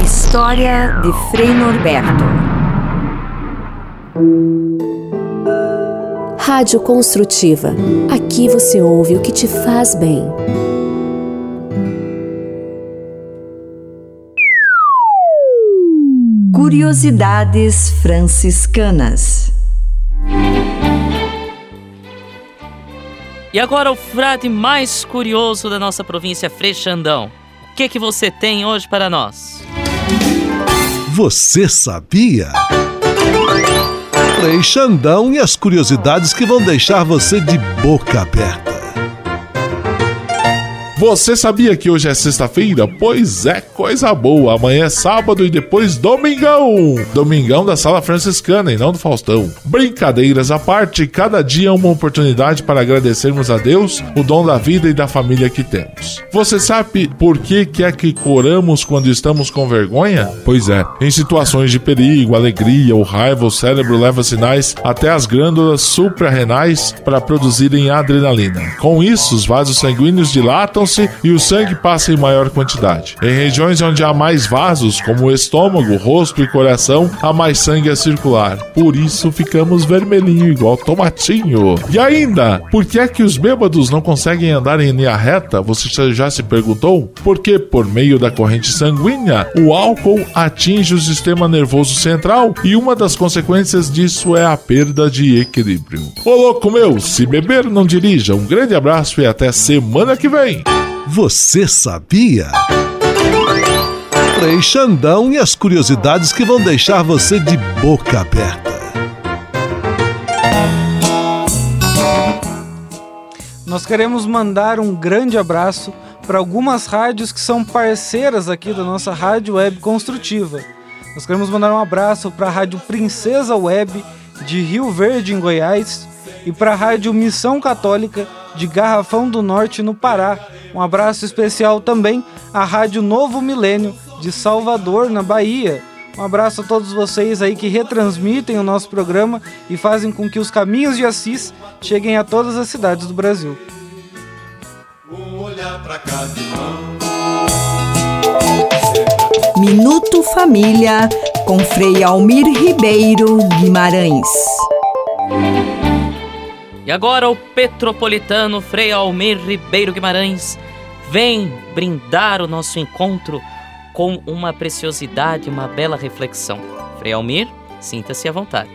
História de Frei Norberto. Rádio Construtiva. Aqui você ouve o que te faz bem. Curiosidades franciscanas. E agora o frade mais curioso da nossa província, Frei Xandão. O que, que você tem hoje para nós? Você sabia? Frei Xandão e as curiosidades que vão deixar você de boca aberta. Você sabia que hoje é sexta-feira? Pois é, coisa boa. Amanhã é sábado e depois domingão. Domingão da Sala Franciscana e não do Faustão. Brincadeiras à parte, cada dia é uma oportunidade para agradecermos a Deus o dom da vida e da família que temos. Você sabe por que que é que coramos quando estamos com vergonha? Pois é, em situações de perigo, alegria ou raiva, o cérebro leva sinais até as glândulas suprarrenais para produzirem adrenalina. Com isso, os vasos sanguíneos dilatam-se e o sangue passa em maior quantidade. Em regiões onde há mais vasos, como o estômago, rosto e coração, há mais sangue a circular. Por isso ficamos vermelhinho igual tomatinho. E ainda, por que é que os bêbados não conseguem andar em linha reta? Você já se perguntou? Porque por meio da corrente sanguínea, o álcool atinge o sistema nervoso central e uma das consequências disso é a perda de equilíbrio. Ô louco meu, se beber não dirija. Um grande abraço e até semana que vem. Você sabia? Frei Xandão e as curiosidades que vão deixar você de boca aberta. Nós queremos mandar um grande abraço para algumas rádios que são parceiras aqui da nossa Rádio Web Construtiva. Nós queremos mandar um abraço para a Rádio Princesa Web de Rio Verde, em Goiás, e para a Rádio Missão Católica de Garrafão do Norte, no Pará. Um abraço especial também à Rádio Novo Milênio de Salvador, na Bahia. Um abraço a todos vocês aí que retransmitem o nosso programa e fazem com que os caminhos de Assis cheguem a todas as cidades do Brasil. Minuto Família com Frei Almir Ribeiro Guimarães. E agora o petropolitano Frei Almir Ribeiro Guimarães vem brindar o nosso encontro com uma preciosidade, uma bela reflexão. Frei Almir, sinta-se à vontade.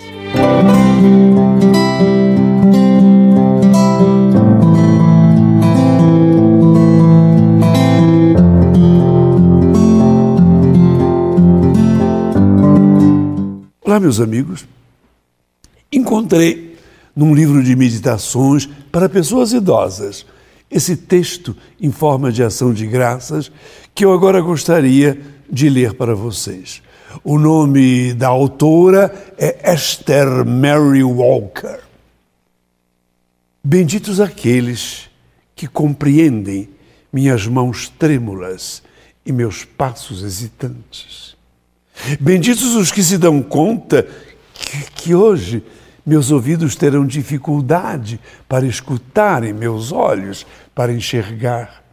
Olá, meus amigos. Encontrei num livro de meditações para pessoas idosas, esse texto em forma de ação de graças que eu agora gostaria de ler para vocês. O nome da autora é Esther Mary Walker. Benditos aqueles que compreendem minhas mãos trêmulas e meus passos hesitantes. Benditos os que se dão conta que, que hoje meus ouvidos terão dificuldade para escutar e meus olhos para enxergar.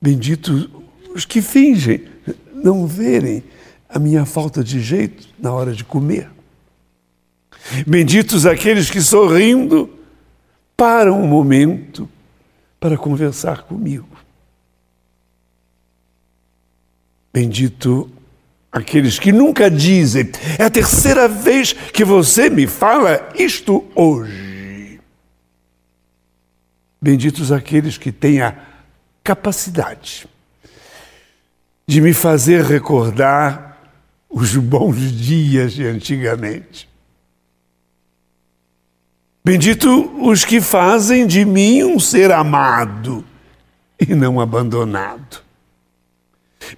Benditos os que fingem não verem a minha falta de jeito na hora de comer. Benditos aqueles que, sorrindo, param um momento para conversar comigo. Bendito aqueles que nunca dizem. É a terceira vez que você me fala isto hoje. Benditos aqueles que têm a capacidade de me fazer recordar os bons dias de antigamente. Bendito os que fazem de mim um ser amado e não abandonado.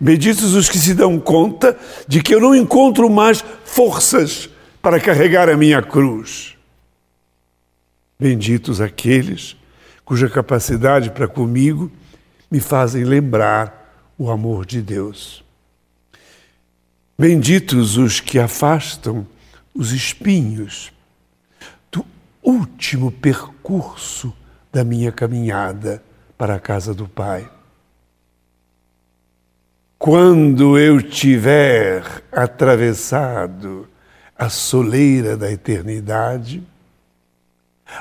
Benditos os que se dão conta de que eu não encontro mais forças para carregar a minha cruz. Benditos aqueles cuja capacidade para comigo me fazem lembrar o amor de Deus. Benditos os que afastam os espinhos do último percurso da minha caminhada para a casa do Pai. Quando eu tiver atravessado a soleira da eternidade,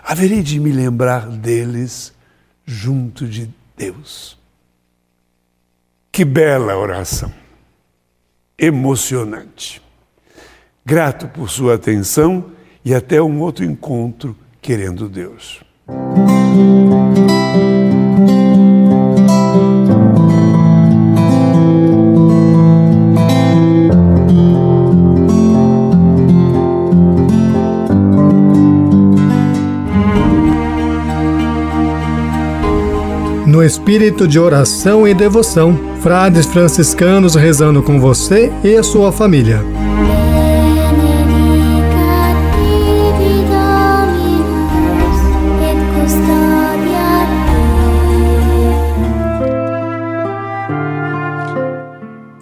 haverei de me lembrar deles junto de Deus. Que bela oração! Emocionante. Grato por sua atenção e até um outro encontro, querendo Deus. No espírito de oração e devoção, frades franciscanos rezando com você e a sua família.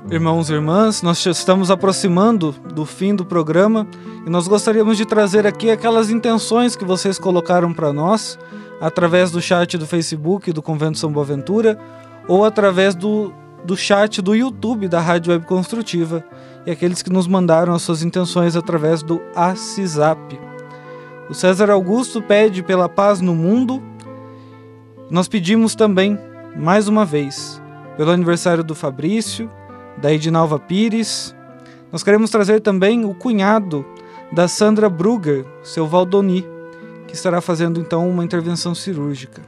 Irmãos e irmãs, nós estamos aproximando do fim do programa e nós gostaríamos de trazer aqui aquelas intenções que vocês colocaram para nós, através do chat do Facebook do Convento São Boaventura ou através do, do chat do YouTube da Rádio Web Construtiva, e aqueles que nos mandaram as suas intenções através do Assisap. O César Augusto pede pela paz no mundo. Nós pedimos também, mais uma vez, pelo aniversário do Fabrício, da Edinalva Pires. Nós queremos trazer também o cunhado da Sandra Brugger, seu Valdoni, que estará fazendo então uma intervenção cirúrgica.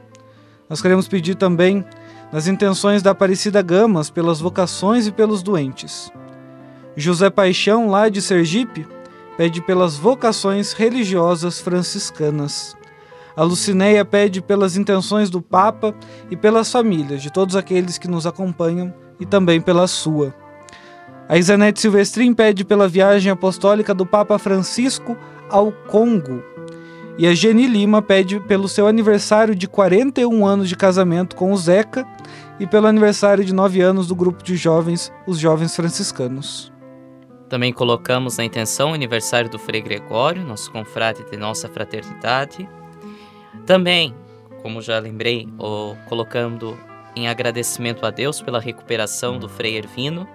Nós queremos pedir também nas intenções da Aparecida Gamas pelas vocações e pelos doentes. José Paixão, lá de Sergipe, pede pelas vocações religiosas franciscanas. A Lucinéia pede pelas intenções do Papa e pelas famílias de todos aqueles que nos acompanham e também pela sua. A Isanete Silvestrin pede pela viagem apostólica do Papa Francisco ao Congo. E a Geni Lima pede pelo seu aniversário de quarenta e um anos de casamento com o Zeca e pelo aniversário de nove anos do grupo de jovens, os Jovens Franciscanos. Também colocamos na intenção o aniversário do Frei Gregório, nosso confrade de nossa fraternidade. Também, como já lembrei, oh, colocando em agradecimento a Deus pela recuperação do Frei Ervino,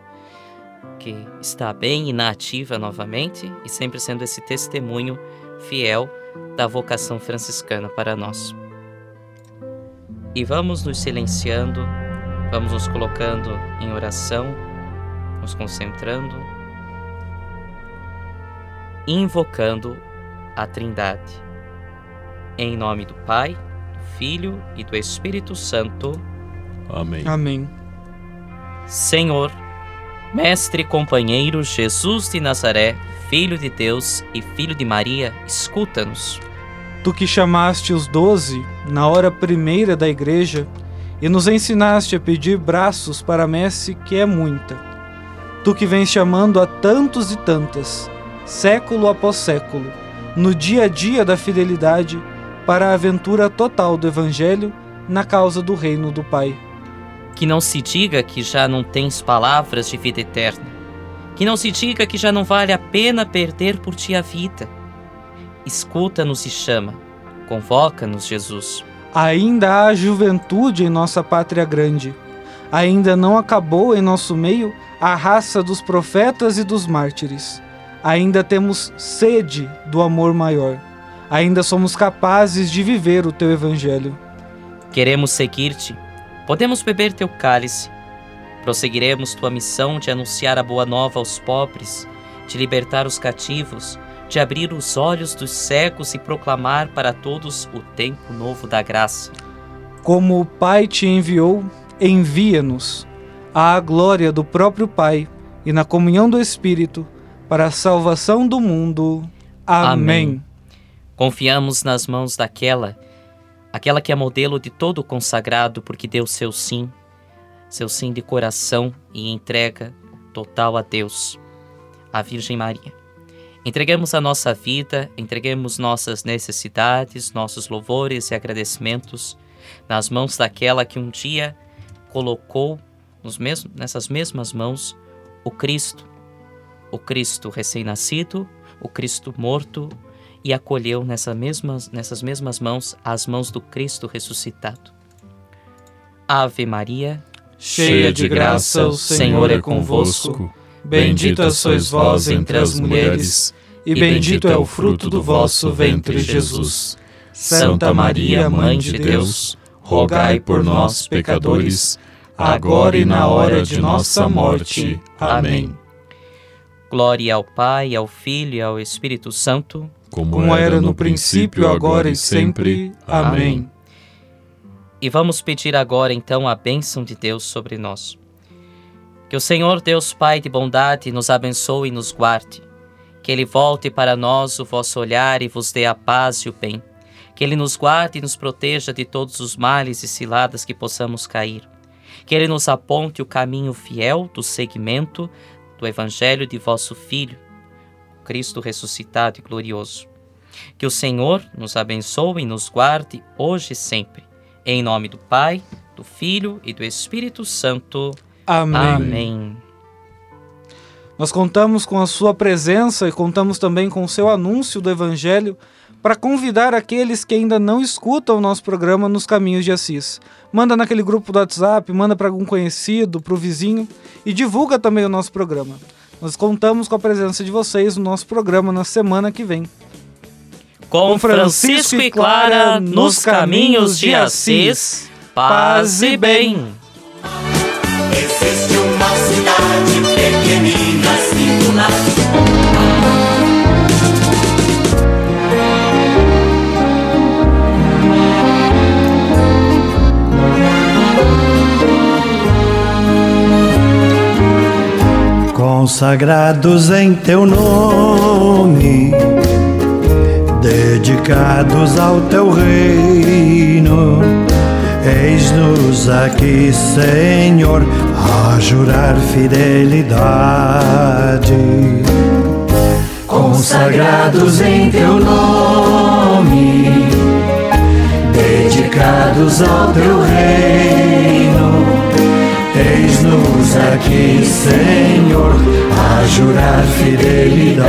que está bem e na ativa novamente e sempre sendo esse testemunho fiel da vocação franciscana para nós. E vamos nos silenciando, vamos nos colocando em oração, nos concentrando, invocando a Trindade. Em nome do Pai, do Filho e do Espírito Santo. Amém. Amém. Senhor, Mestre e companheiro Jesus de Nazaré, Filho de Deus e Filho de Maria, escuta-nos. Tu que chamaste os doze na hora primeira da igreja e nos ensinaste a pedir braços para a messe que é muita. Tu que vens chamando a tantos e tantas, século após século, no dia a dia da fidelidade, para a aventura total do Evangelho na causa do reino do Pai. Que não se diga que já não tens palavras de vida eterna. Que não se diga que já não vale a pena perder por ti a vida. Escuta-nos e chama. Convoca-nos, Jesus. Ainda há juventude em nossa pátria grande. Ainda não acabou em nosso meio a raça dos profetas e dos mártires. Ainda temos sede do amor maior. Ainda somos capazes de viver o teu evangelho. Queremos seguir-te. Podemos beber teu cálice, Prosseguiremos tua missão de anunciar a boa nova aos pobres, de libertar os cativos, de abrir os olhos dos cegos e proclamar para todos o tempo novo da graça. Como o Pai te enviou, envia-nos à glória do próprio Pai e na comunhão do Espírito para a salvação do mundo. Amém. Amém. Confiamos nas mãos daquela, aquela que é modelo de todo consagrado, porque deu seu sim, seu sim de coração e entrega total a Deus, a Virgem Maria. Entreguemos a nossa vida, entreguemos nossas necessidades, nossos louvores e agradecimentos nas mãos daquela que um dia colocou nos mesmos, nessas mesmas mãos o Cristo, o Cristo recém-nascido, o Cristo morto, e acolheu nessas mesmas, nessas mesmas mãos as mãos do Cristo ressuscitado. Ave Maria, cheia de graça, o Senhor é convosco. Bendita sois vós entre as mulheres, e bendito é o fruto do vosso ventre, Jesus. Santa Maria, Mãe de Deus, rogai por nós, pecadores, agora e na hora de nossa morte. Amém. Glória ao Pai, ao Filho e ao Espírito Santo, como era no princípio, agora e sempre. Amém. E vamos pedir agora, então, a bênção de Deus sobre nós. Que o Senhor Deus Pai de bondade nos abençoe e nos guarde. Que Ele volte para nós o vosso olhar e vos dê a paz e o bem. Que Ele nos guarde e nos proteja de todos os males e ciladas que possamos cair. Que Ele nos aponte o caminho fiel do seguimento do Evangelho de vosso Filho, Cristo ressuscitado e glorioso. Que o Senhor nos abençoe e nos guarde hoje e sempre. Em nome do Pai, do Filho e do Espírito Santo. Amém. Amém. Nós contamos com a sua presença e contamos também com o seu anúncio do Evangelho para convidar aqueles que ainda não escutam o nosso programa Nos Caminhos de Assis. Manda naquele grupo do WhatsApp, manda para algum conhecido, para o vizinho, e divulga também o nosso programa. Nós contamos com a presença de vocês no nosso programa na semana que vem. Com, com Francisco, Francisco e Clara, Nos Caminhos de Assis, paz e bem. Existe uma cidade pequenina, singular, consagrados em teu nome, dedicados ao teu reino. Eis-nos aqui, Senhor, a jurar fidelidade. Consagrados em teu nome, dedicados ao teu reino. Eis-nos aqui, Senhor, a jurar fidelidade.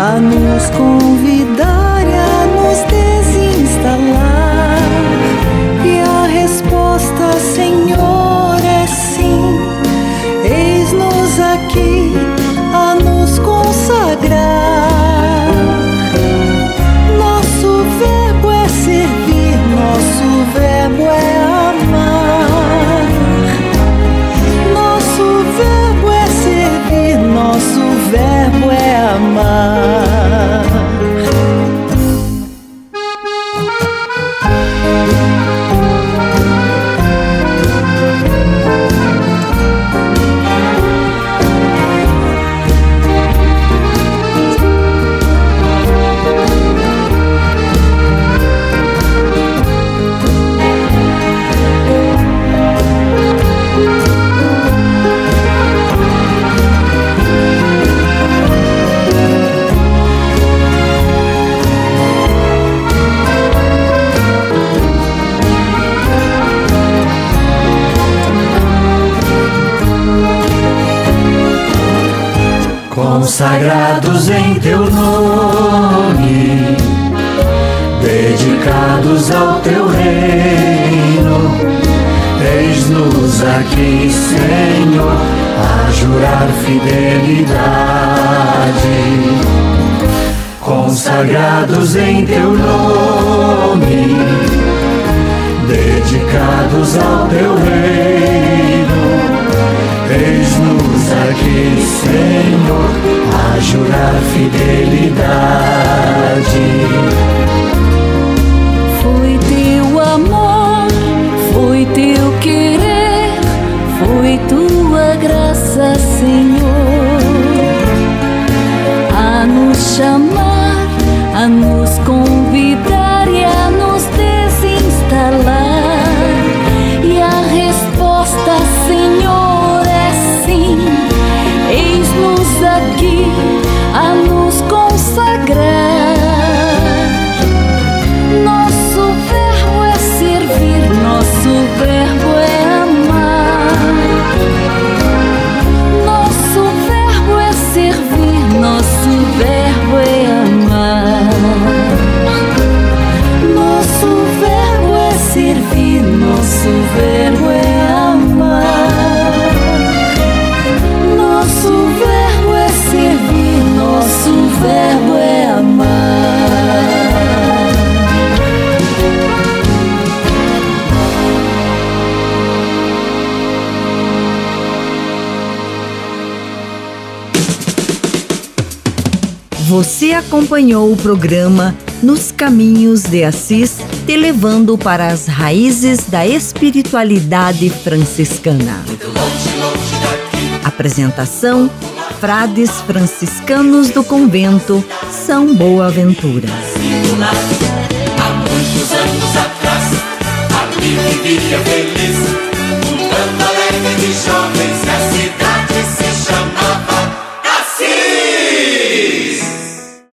A nos convidar, a nos desinstalar. E a resposta, Senhor, é sim. Eis-nos aqui a nos consagrar. Nosso verbo é servir, nosso verbo é amar. Nosso verbo é servir, nosso verbo é amar. Consagrados em teu nome, dedicados ao teu reino, eis-nos aqui, Senhor, a jurar fidelidade, consagrados em Teu nome, dedicados ao Teu reino, eis-nos aqui, Senhor, a jurar fidelidade. Foi Teu amor, foi Teu querer, foi Tua graça, Senhor, a nos chamar, a nos convidar e a nos desinstalar. E a resposta, Senhor, é sim. Eis-nos aqui a nos consagrar. Nosso verbo é amar, nosso verbo é servir, nosso verbo é amar. Você acompanhou o programa Nos Caminhos de Assis, te levando para as raízes da espiritualidade franciscana. Apresentação: frades franciscanos do Convento São Boaventura. Há muitos anos atrás, a minha vida veio.